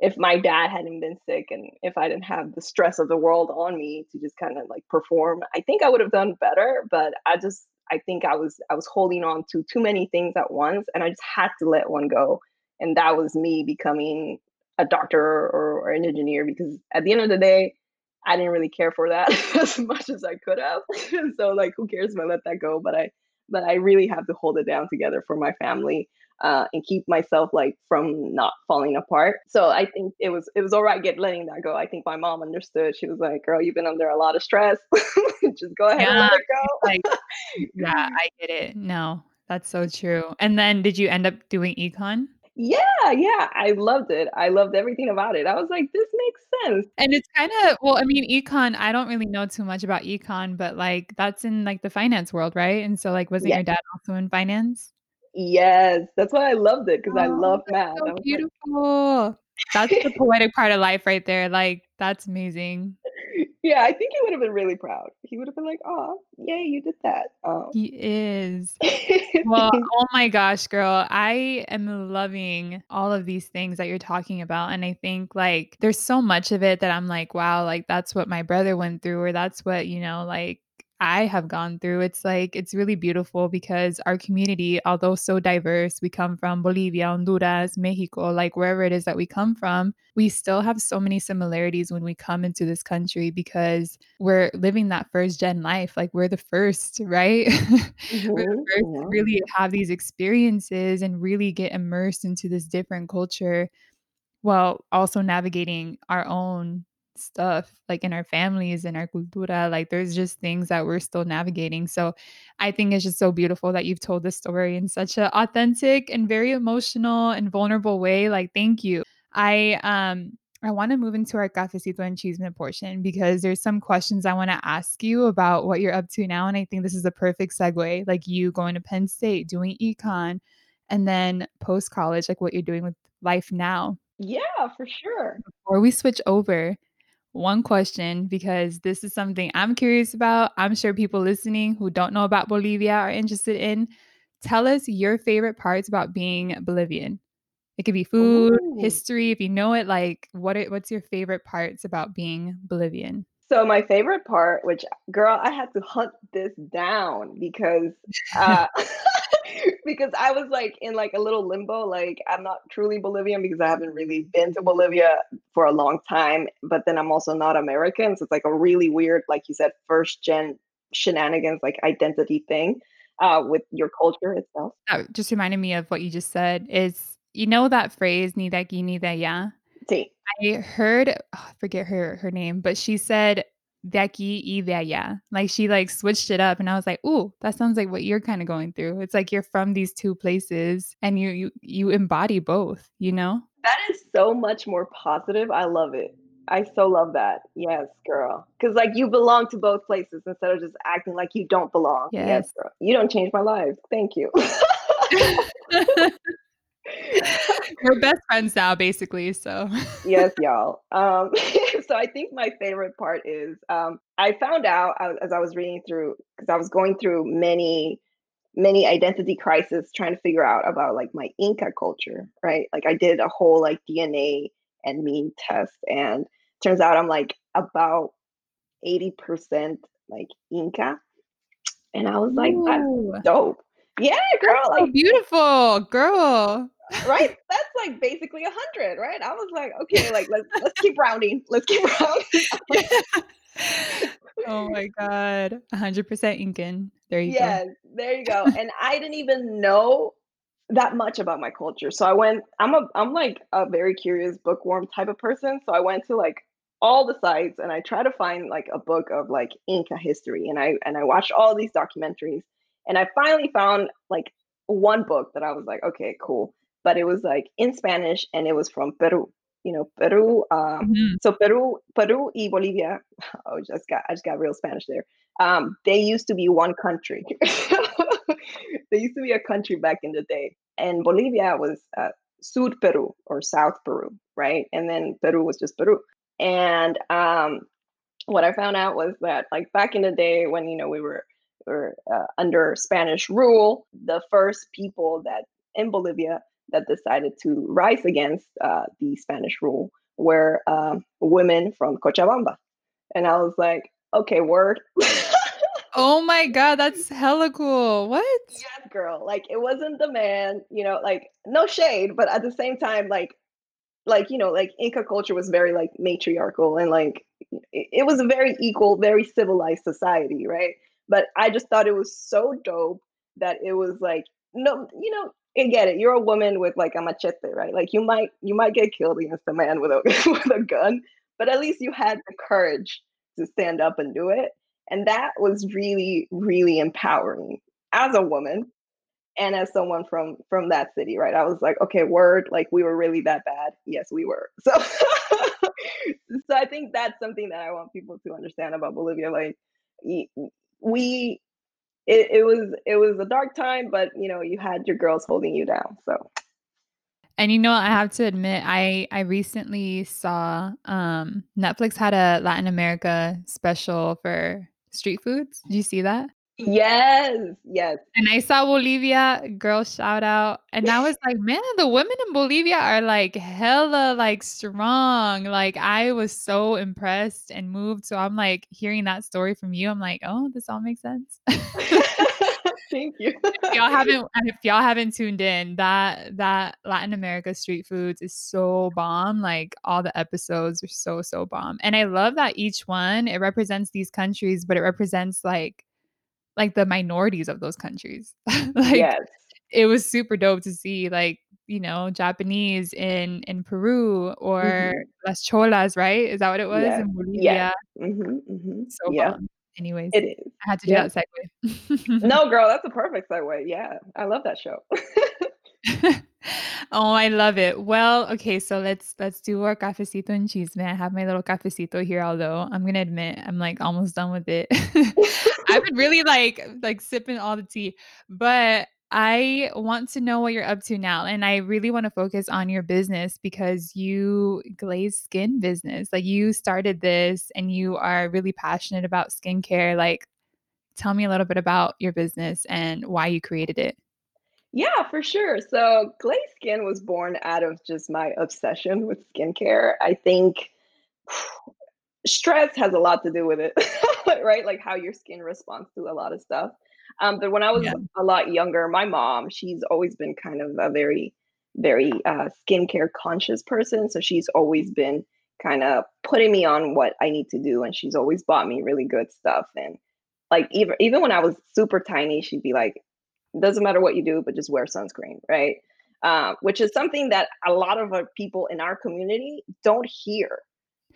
if my dad hadn't been sick and if I didn't have the stress of the world on me to just kind of like perform, I think I would have done better. But I think I was holding on to too many things at once and I just had to let one go. And that was me becoming a doctor or an engineer, because at the end of the day, I didn't really care for that as much as I could have. So like, who cares if I let that go? But I really have to hold it down together for my family and keep myself like from not falling apart. So I think it was all right letting that go. I think my mom understood. She was like, girl, you've been under a lot of stress. Just go ahead and let it go. Like, yeah, I get it. No, that's so true. And then did you end up doing econ? Yeah. I loved it. I loved everything about it. I was like, this makes sense. And it's kind of, well, I mean, econ, I don't really know too much about econ, but like that's in like the finance world, right? And so like, wasn't your dad also in finance? Yes. That's why I loved it, because I love math. So beautiful. Like, that's the poetic part of life right there. Like, that's amazing. Yeah, I think he would have been really proud. He would have been like, oh, yay, you did that. Oh. He is. Well, oh my gosh, girl. I am loving all of these things that you're talking about. And I think like there's so much of it that I'm like, wow, like that's what my brother went through, or that's what, you know, like I have gone through. It's like, it's really beautiful because our community, although so diverse, we come from Bolivia, Honduras, Mexico, like wherever it is that we come from, we still have so many similarities when we come into this country because we're living that first gen life. Like we're the first, right? Mm-hmm. We're the first to really have these experiences and really get immersed into this different culture while also navigating our own stuff, like in our families and our cultura. Like there's just things that we're still navigating. So I think it's just so beautiful that you've told this story in such an authentic and very emotional and vulnerable way. Like, thank you. I I want to move into our cafecito and chisme portion because there's some questions I want to ask you about what you're up to now. And I think this is the perfect segue, like you going to Penn State, doing econ, and then post-college, like what you're doing with life now. Yeah, for sure. Before we switch over, one question, because this is something I'm curious about. I'm sure people listening who don't know about Bolivia are interested in. Tell us your favorite parts about being Bolivian. It could be food, history, if you know it, like what's your favorite parts about being Bolivian? So my favorite part, which girl, I had to hunt this down because because I was like in like a little limbo, like I'm not truly Bolivian because I haven't really been to Bolivia for a long time, but then I'm also not American. So it's like a really weird, like you said, first gen shenanigans, like identity thing with your culture itself. That just reminded me of what you just said is, you know, that phrase, ni de aquí, ni de allá. Sí. I heard, I forget her name, but she said, de aquí y de allá. Like she like switched it up and I was like, ooh, that sounds like what you're kind of going through. It's like you're from these two places and you embody both, you know? That is so much more positive. I love it. I so love that. Yes, girl. Because like you belong to both places instead of just acting like you don't belong. Yes girl. You don't change my life. Thank you. We're best friends now, basically. So yes, y'all. So I think my favorite part is I found out as I was reading through, because I was going through many identity crises, trying to figure out about like my Inca culture, right? Like I did a whole like DNA and me test, and turns out I'm like about 80% like Inca, and I was like, that's dope. Yeah, girl. Like, so beautiful, girl. Right? That's like basically 100, right? I was like, okay, like let's keep rounding. Let's keep rounding. Oh my God. 100% Incan. There you go. Yes, there you go. And I didn't even know that much about my culture. So I went, I'm like a very curious bookworm type of person. So I went to like all the sites and I tried to find like a book of like Inca history. And I watched all these documentaries. And I finally found like one book that I was like, okay, cool. But it was like in Spanish and it was from Peru, you know, Peru. So Peru y Bolivia. Oh, I just got real Spanish there. They used to be one country. They used to be a country back in the day. And Bolivia was Sud Peru or South Peru, right? And then Peru was just Peru. And what I found out was that like back in the day when, you know, we were under Spanish rule, the first people that in Bolivia that decided to rise against the Spanish rule were women from Cochabamba. And I was like, okay, word. Oh my God, that's hella cool. What? Yes, girl. Like it wasn't the man, you know, like no shade, but at the same time, like, you know, like Inca culture was very like matriarchal and like it was a very equal, very civilized society, right? But I just thought it was so dope that it was like, no, you know, I get it. You're a woman with like a machete, right? Like you might get killed against a man with a gun, but at least you had the courage to stand up and do it. And that was really, really empowering as a woman and as someone from that city, right? I was like, okay, word, like we were really that bad. Yes, we were. So, so I think that's something that I want people to understand about Bolivia. Like, it was a dark time, but you know, you had your girls holding you down. So, and you know, I have to admit, I recently saw Netflix had a Latin America special for street foods. Did you see that? Yes. And I saw Bolivia, girl, shout out. And I was like, man, the women in Bolivia are like hella like strong. Like I was so impressed and moved. So I'm like hearing that story from you. I'm like, oh, this all makes sense. Thank you. If y'all haven't tuned in, that Latin America street foods is so bomb. Like all the episodes are so, so bomb. And I love that each one, it represents these countries, but it represents like the minorities of those countries. Like yes. It was super dope to see like, you know, Japanese in Peru or Las Cholas, right? Is that what it was? Yeah. In Bolivia. Yeah. Mm-hmm. So yeah. Anyways, it is. I had to do that segue. No, girl, that's a perfect segue. Yeah. I love that show. Oh, I love it. Well, okay, so let's do our cafecito and chisme. I have my little cafecito here, although I'm gonna admit I'm like almost done with it. I've been really like sipping all the tea, but I want to know what you're up to now, and I really want to focus on your business because you Glaze Skin business. Like you started this, and you are really passionate about skincare. Like, tell me a little bit about your business and why you created it. Yeah, for sure. So Glaze Skin was born out of just my obsession with skincare. I think stress has a lot to do with it, right? Like how your skin responds to a lot of stuff. But when I was a lot younger, my mom, she's always been kind of a very, very skincare conscious person. So she's always been kind of putting me on what I need to do. And she's always bought me really good stuff. And like, even when I was super tiny, she'd be like, doesn't matter what you do, but just wear sunscreen, right? Which is something that a lot of our people in our community don't hear.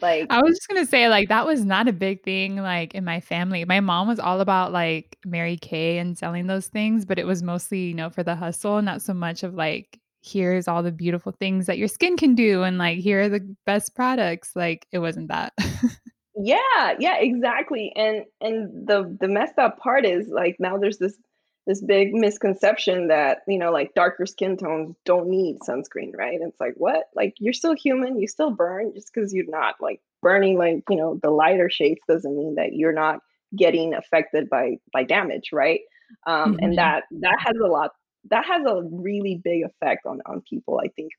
Like, I was just going to say, like, that was not a big thing, like, in my family. My mom was all about, like, Mary Kay and selling those things, but it was mostly, you know, for the hustle, not so much of, like, here's all the beautiful things that your skin can do and, like, here are the best products. Like, it wasn't that. Yeah, exactly. And the messed up part is, like, now there's this big misconception that, you know, like darker skin tones don't need sunscreen, right? And it's like, what? Like, you're still human, you still burn. Just because you're not like burning, like, you know, the lighter shades doesn't mean that you're not getting affected by damage, right? And that has a really big effect on people. I think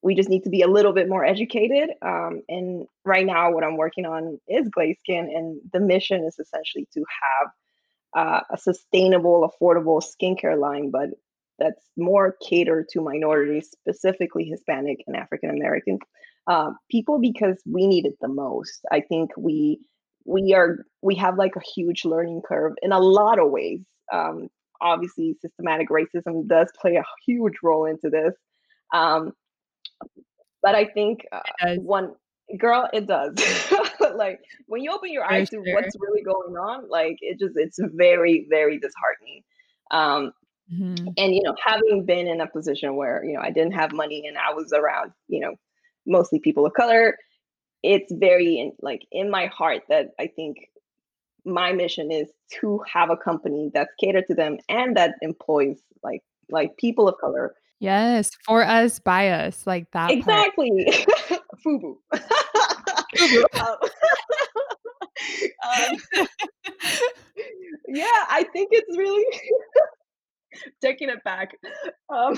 we just need to be a little bit more educated. And right now what I'm working on is Glaze Skin, and the mission is essentially to have a sustainable, affordable skincare line, but that's more catered to minorities, specifically Hispanic and African American people, because we need it the most. I think we have like a huge learning curve in a lot of ways. Obviously, systematic racism does play a huge role into this, but I think it does. Like when you open your eyes to what's really going on, like it's very, very disheartening. And, you know, having been in a position where, you know, I didn't have money and I was around, you know, mostly people of color, it's very in my heart that I think my mission is to have a company that's catered to them and that employs like people of color. Yes. For us, by us, like that. Exactly. FUBU. Yeah, I think it's really taking it back. I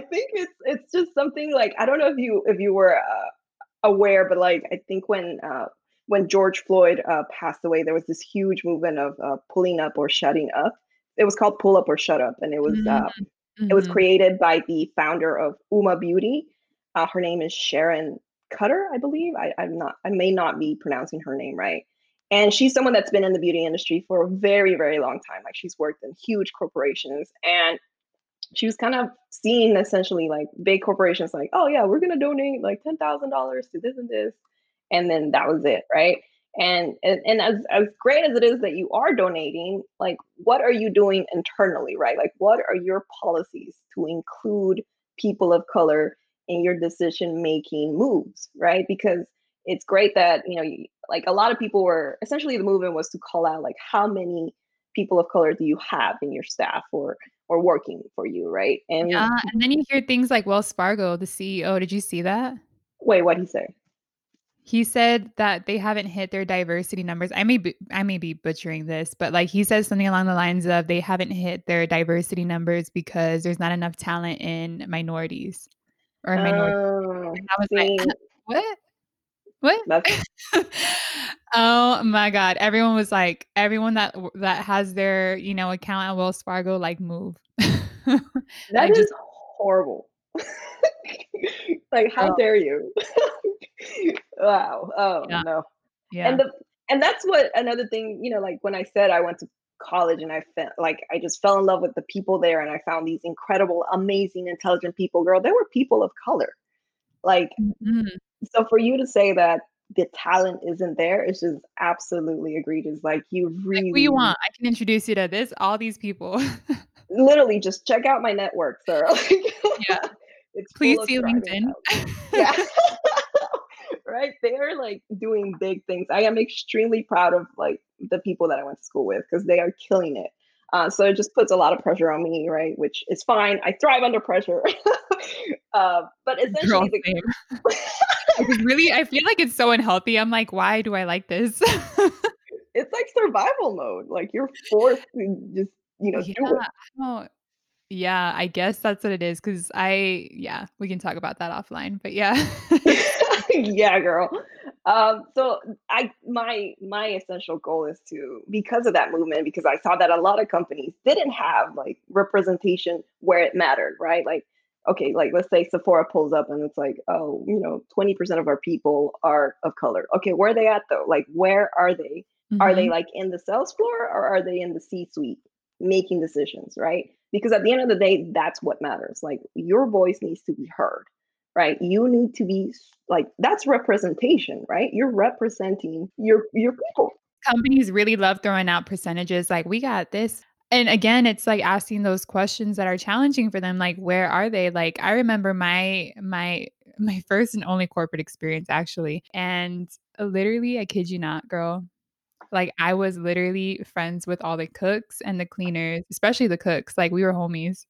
think it's just something like, I don't know if you were aware, but like I think when George Floyd passed away, there was this huge movement of pulling up or shutting up. It was called Pull Up or Shut Up, and it was it was created by the founder of Uma Beauty. Her name is Sharon Cutter, I believe. I may not be pronouncing her name right. And she's someone that's been in the beauty industry for a very, very long time. Like she's worked in huge corporations, and she was kind of seeing essentially like big corporations like, oh yeah, we're going to donate like $10,000 to this and this. And then that was it, right? And as great as it is that you are donating, like what are you doing internally, right? Like what are your policies to include people of color in your decision-making moves, right? Because it's great that, you know, like a lot of people were, essentially the movement was to call out like how many people of color do you have in your staff or working for you, right? And yeah, and then you hear things like Wells Fargo, the CEO, did you see that? Wait, what did he say? He said that they haven't hit their diversity numbers. I may be butchering this, but like he says something along the lines of they haven't hit their diversity numbers because there's not enough talent in minorities. Or minority. I was like, what? Oh my God. Everyone was like, everyone that has their, you know, account at Wells Fargo, like move. That is horrible. Like, how dare you? Wow. Oh yeah. No. Yeah. And that's what another thing, you know, like when I said I went to college and I felt like I just fell in love with the people there, and I found these incredible, amazing, intelligent people. Girl, they were people of color. Like, so for you to say that the talent isn't there, it's just absolutely egregious. Like, you really, like, who you want? I can introduce you to all these people. literally just check out my network, sir. Yeah. It's please see LinkedIn. Yeah. Right. They're like doing big things. I am extremely proud of like the people that I went to school with because they are killing it. So it just puts a lot of pressure on me, right? Which is fine. I thrive under pressure. But essentially, really, I feel like it's so unhealthy. I'm like, why do I like this? It's like survival mode. Like you're forced to just, do it. Yeah, I guess that's what it is. Cause we can talk about that offline, but yeah. Yeah, girl. So my essential goal is to, because of that movement, because I saw that a lot of companies didn't have like representation where it mattered, right? Like, okay, like let's say Sephora pulls up and it's like, 20% of our people are of color. Okay, where are they at though? Like, where are they? Mm-hmm. Are they like in the sales floor or are they in the C-suite making decisions, right? Because at the end of the day, that's what matters. Like your voice needs to be heard, right? You need to be like, that's representation, right? You're representing your people. Companies really love throwing out percentages. Like we got this. And again, it's like asking those questions that are challenging for them. Like, where are they? Like, I remember my first and only corporate experience actually. And literally, I kid you not, girl. Like I was literally friends with all the cooks and the cleaners, especially the cooks. Like we were homies.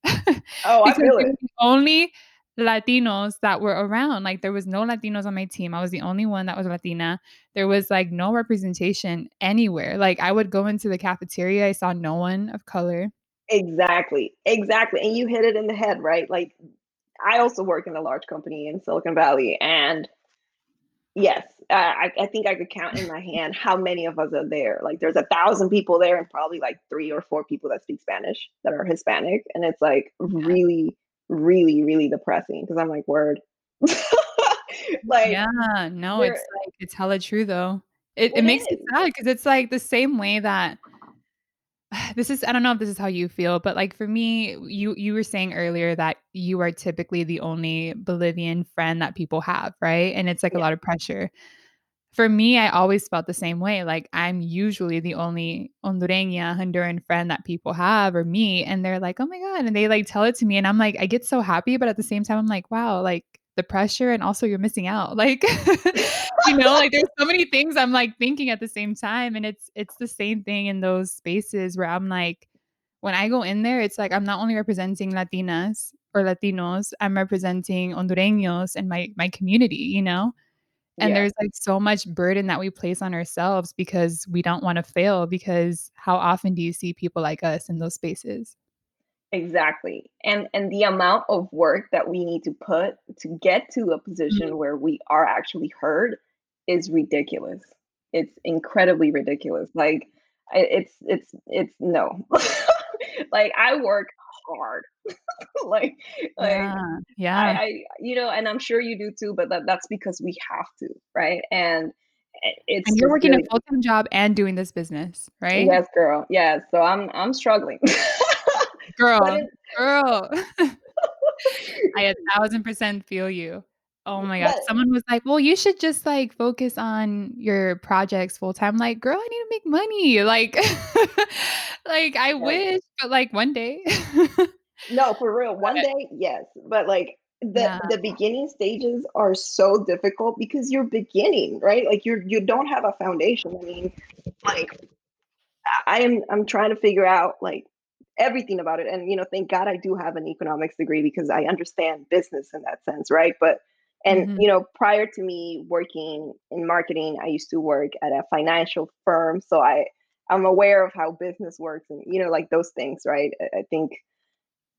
Oh, I feel it. The only Latinos that were around. Like there was no Latinos on my team. I was the only one that was Latina. There was like no representation anywhere. Like I would go into the cafeteria. I saw no one of color. Exactly. And you hit it in the head, right? Like I also work in a large company in Silicon Valley, and yes, I think I could count in my hand how many of us are there. Like there's 1,000 people there and probably like 3 or 4 people that speak Spanish that are Hispanic. And it's like really, really, really depressing because I'm like, word. Like, yeah, no, it's like, it's hella true though. It makes me sad because it's like the same way that I don't know if this is how you feel, but like for me, you were saying earlier that you are typically the only Bolivian friend that people have, right? And it's like a lot of pressure. For me, I always felt the same way. Like I'm usually the only Honduran friend that people have or meet. And they're like, oh my God. And they like tell it to me. And I'm like, I get so happy. But at the same time, I'm like, wow, like the pressure and also you're missing out. Like, like there's so many things I'm like thinking at the same time. And it's the same thing in those spaces where I'm like, when I go in there, it's like, I'm not only representing Latinas or Latinos, I'm representing Hondureños and my community, And there's like so much burden that we place on ourselves because we don't want to fail, because how often do you see people like us in those spaces? Exactly. And the amount of work that we need to put to get to a position mm-hmm. where we are actually heard is ridiculous. It's incredibly ridiculous. Like it's no. Like I work hard. I and I'm sure you do too, but that's because we have to, right? And you're working a full-time job and doing this business, right? Yes, girl. Yes. So I'm struggling. Girl. I 1000% feel you. Oh my God. Someone was like, well, you should just like focus on your projects full time. Like, girl, I need to make money. Like, like I wish, but like one day. No, for real. One day. Yes. But like the beginning stages are so difficult because you're beginning, right? Like you don't have a foundation. I mean, like I'm trying to figure out like everything about it. And, thank God I do have an economics degree because I understand business in that sense. Right. But, mm-hmm. Prior to me working in marketing, I used to work at a financial firm. So I'm aware of how business works and, like those things. Right. I think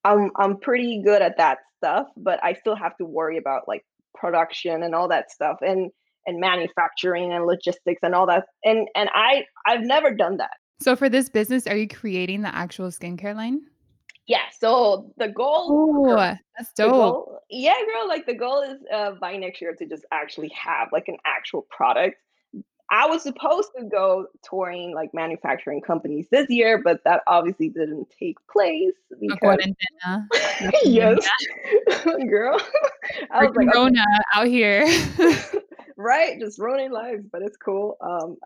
I'm pretty good at that stuff, but I still have to worry about like production and all that stuff and manufacturing and logistics and all that. And I've never done that. So for this business, are you creating the actual skincare line? Yeah. So the goal. Ooh, that's dope. Girl. Like the goal is by next year to just actually have like an actual product. I was supposed to go touring like manufacturing companies this year, but that obviously didn't take place because yes, girl, I was like, Corona out here. right? Just ruining lives, but it's cool.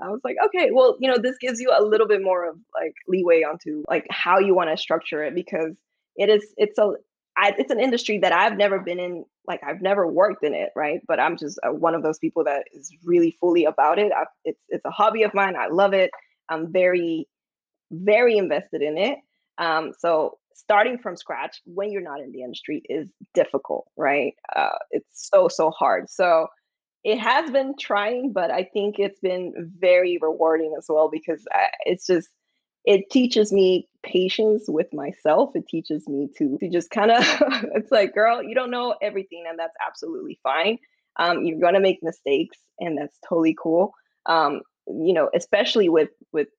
I was like, okay, well, you know, this gives you a little bit more of like leeway onto like how you want to structure it, because it's an industry that I've never been in. Like, I've never worked in it, right? But I'm just one of those people that is really fully about it. It's a hobby of mine. I love it. I'm very, very invested in it. So starting from scratch when you're not in the industry is difficult, right? It's so hard. So it has been trying, but I think it's been very rewarding as well, because it teaches me patience with myself. It teaches me to just kind of, it's like, girl, you don't know everything, and that's absolutely fine. You're going to make mistakes, and that's totally cool. You know, especially with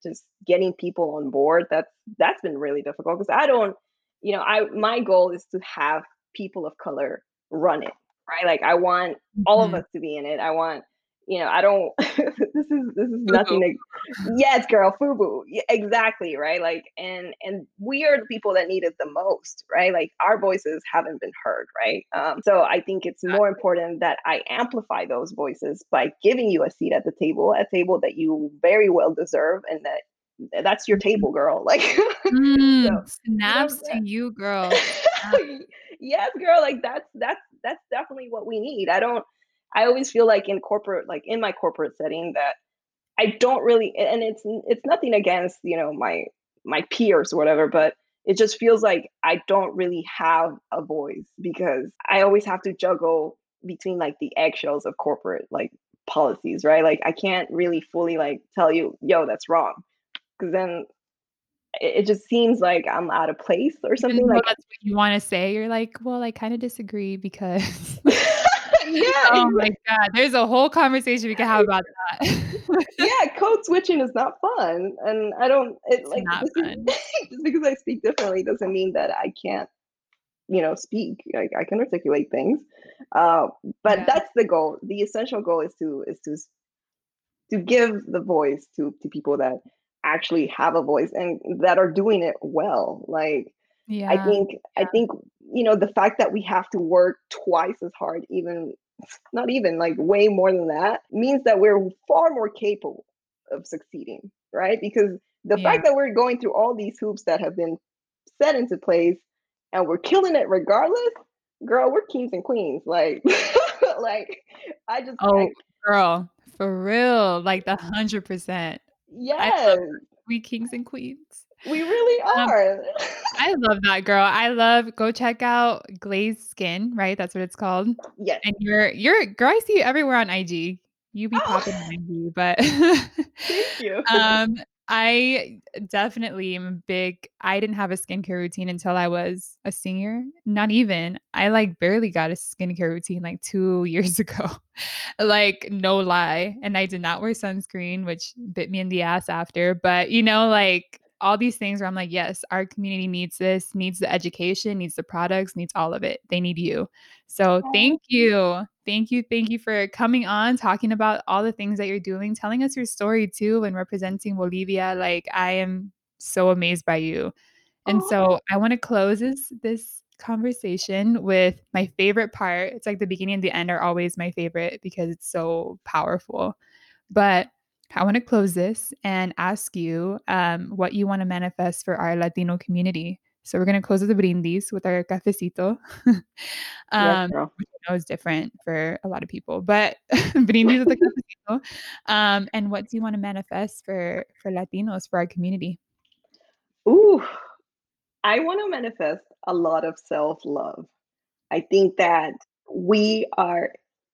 just getting people on board, that's been really difficult, because my goal is to have people of color run it, right? Like, I want all of us to be in it. I want, I don't, this is nothing. Yes, girl, FUBU. Yeah, exactly. Right. Like, and we are the people that need it the most, right? Like, our voices haven't been heard. Right. So I think it's more important that I amplify those voices by giving you a seat at the table, a table that you very well deserve, and that's your table, girl. Like, snaps to you, girl. Yes, girl. Like, that's definitely what we need. I always feel like in my corporate setting, that I don't really, and it's nothing against, my peers or whatever, but it just feels like I don't really have a voice, because I always have to juggle between like the eggshells of corporate like policies, right? Like, I can't really fully like tell you, yo, that's wrong, because then it just seems like I'm out of place or something. Like, that's what you want to say. You're like, well, I kind of disagree because... Yeah. Oh my God. There's a whole conversation we could have about that. Yeah. Code switching is not fun. And just because I speak differently doesn't mean that I can't, speak. I can articulate things. But that's the goal. The essential goal is to give the voice to people that actually have a voice and that are doing it well. Like, yeah. I think, the fact that we have to work twice as hard, way more than that, means that we're far more capable of succeeding, right? Because the fact that we're going through all these hoops that have been set into place and we're killing it regardless, girl, we're kings and queens. Like, girl, for real, like 100%. Yes. We kings and queens. We really are. I love that, girl. Go check out Glaze Skin, right? That's what it's called. Yes. And you're girl, I see you everywhere on IG. You be popping on IG, but thank you. I definitely am I didn't have a skincare routine until I was a senior. Not even. I barely got a skincare routine 2 years ago. No lie. And I did not wear sunscreen, which bit me in the ass after. But all these things where I'm like, yes, our community needs this, needs the education, needs the products, needs all of it. They need you. So thank you. Thank you. Thank you for coming on, talking about all the things that you're doing, telling us your story too, and representing Bolivia. I am so amazed by you. And so I want to close this conversation with my favorite part. It's the beginning and the end are always my favorite because it's so powerful. But I want to close this and ask you what you want to manifest for our Latino community. So we're going to close with a brindis with our cafecito, which I know is different for a lot of people, but brindis with the cafecito. And what do you want to manifest for Latinos, for our community? Ooh, I want to manifest a lot of self-love. I think that we are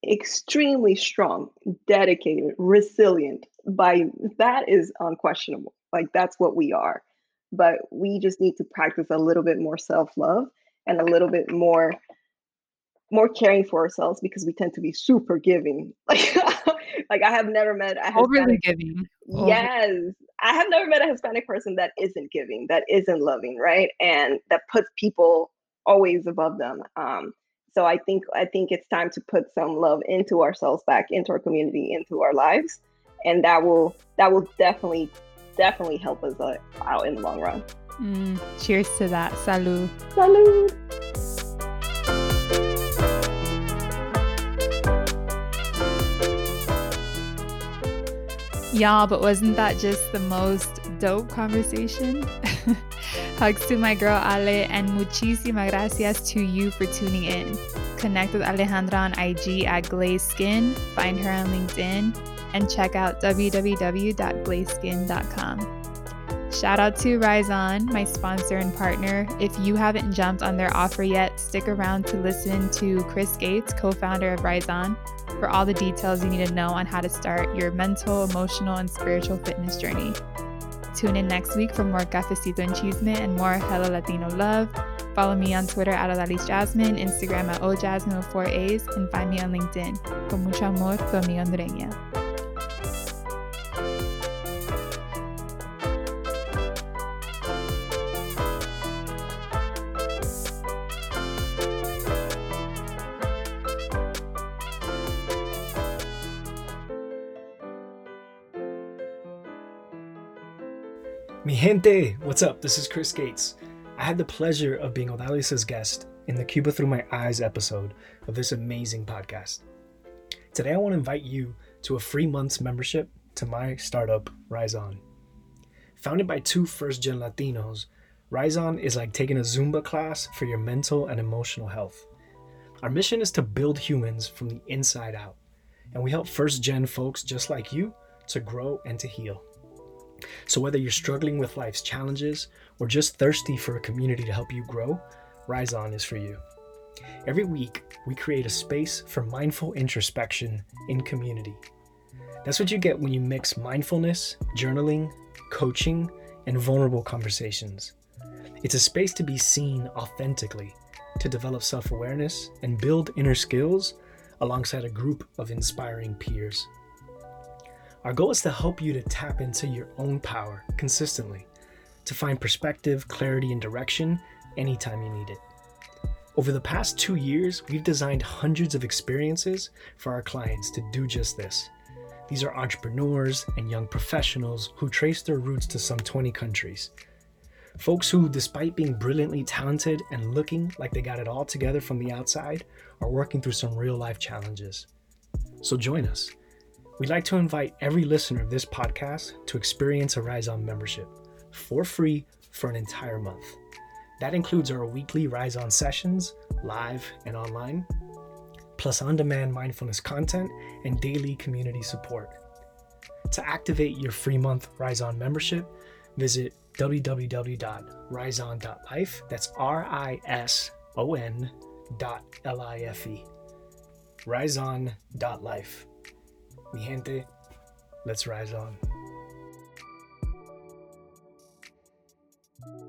extremely strong, dedicated, resilient. That is unquestionable. That's what we are. But we just need to practice a little bit more self-love and a little bit more caring for ourselves, because we tend to be super giving. I have never met a Hispanic person that isn't giving, that isn't loving, right? And that puts people always above them. So I think it's time to put some love into ourselves, back into our community, into our lives, and that will definitely help us out in the long run. Cheers to that. Salud. Salud. Y'all, but wasn't that just the most dope conversation? Hugs to my girl Ale, and muchísimas gracias to you for tuning in. Connect with Alejandra on IG at Glaze Skin, find her on LinkedIn, and check out www.glazeskin.com. Shout out to Rise On, my sponsor and partner. If you haven't jumped on their offer yet, stick around to listen to Chris Gates, co-founder of Rise On, for all the details you need to know on how to start your mental, emotional, and spiritual fitness journey. Tune in next week for more Cafecito and Chisme and more Hello Latino love. Follow me on Twitter at Odalis Jasmine, Instagram at ojasmine with 4 A's, and find me on LinkedIn. Con mucho amor, tu amiga hondureña. Mi gente, what's up? This is Chris Gates. I had the pleasure of being Odalis's guest in the Cuba Through My Eyes episode of this amazing podcast. Today, I want to invite you to a free month's membership to my startup, Rise On. Founded by 2 first-gen Latinos, Rise On is like taking a Zumba class for your mental and emotional health. Our mission is to build humans from the inside out, and we help first-gen folks just like you to grow and to heal. So whether you're struggling with life's challenges or just thirsty for a community to help you grow, Rise On is for you. Every week, we create a space for mindful introspection in community. That's what you get when you mix mindfulness, journaling, coaching, and vulnerable conversations. It's a space to be seen authentically, to develop self-awareness and build inner skills alongside a group of inspiring peers. Our goal is to help you to tap into your own power consistently, to find perspective, clarity, and direction anytime you need it. Over the past 2 years, we've designed hundreds of experiences for our clients to do just this. These are entrepreneurs and young professionals who trace their roots to some 20 countries. Folks who, despite being brilliantly talented and looking like they got it all together from the outside, are working through some real-life challenges. So join us. We'd like to invite every listener of this podcast to experience a Rise On membership for free for an entire month. That includes our weekly Rise On sessions, live and online, plus on-demand mindfulness content and daily community support. To activate your free month Rise On membership, visit www.riseon.life. That's RISON.LIFE. Riseon.life. Mi gente, let's rise on.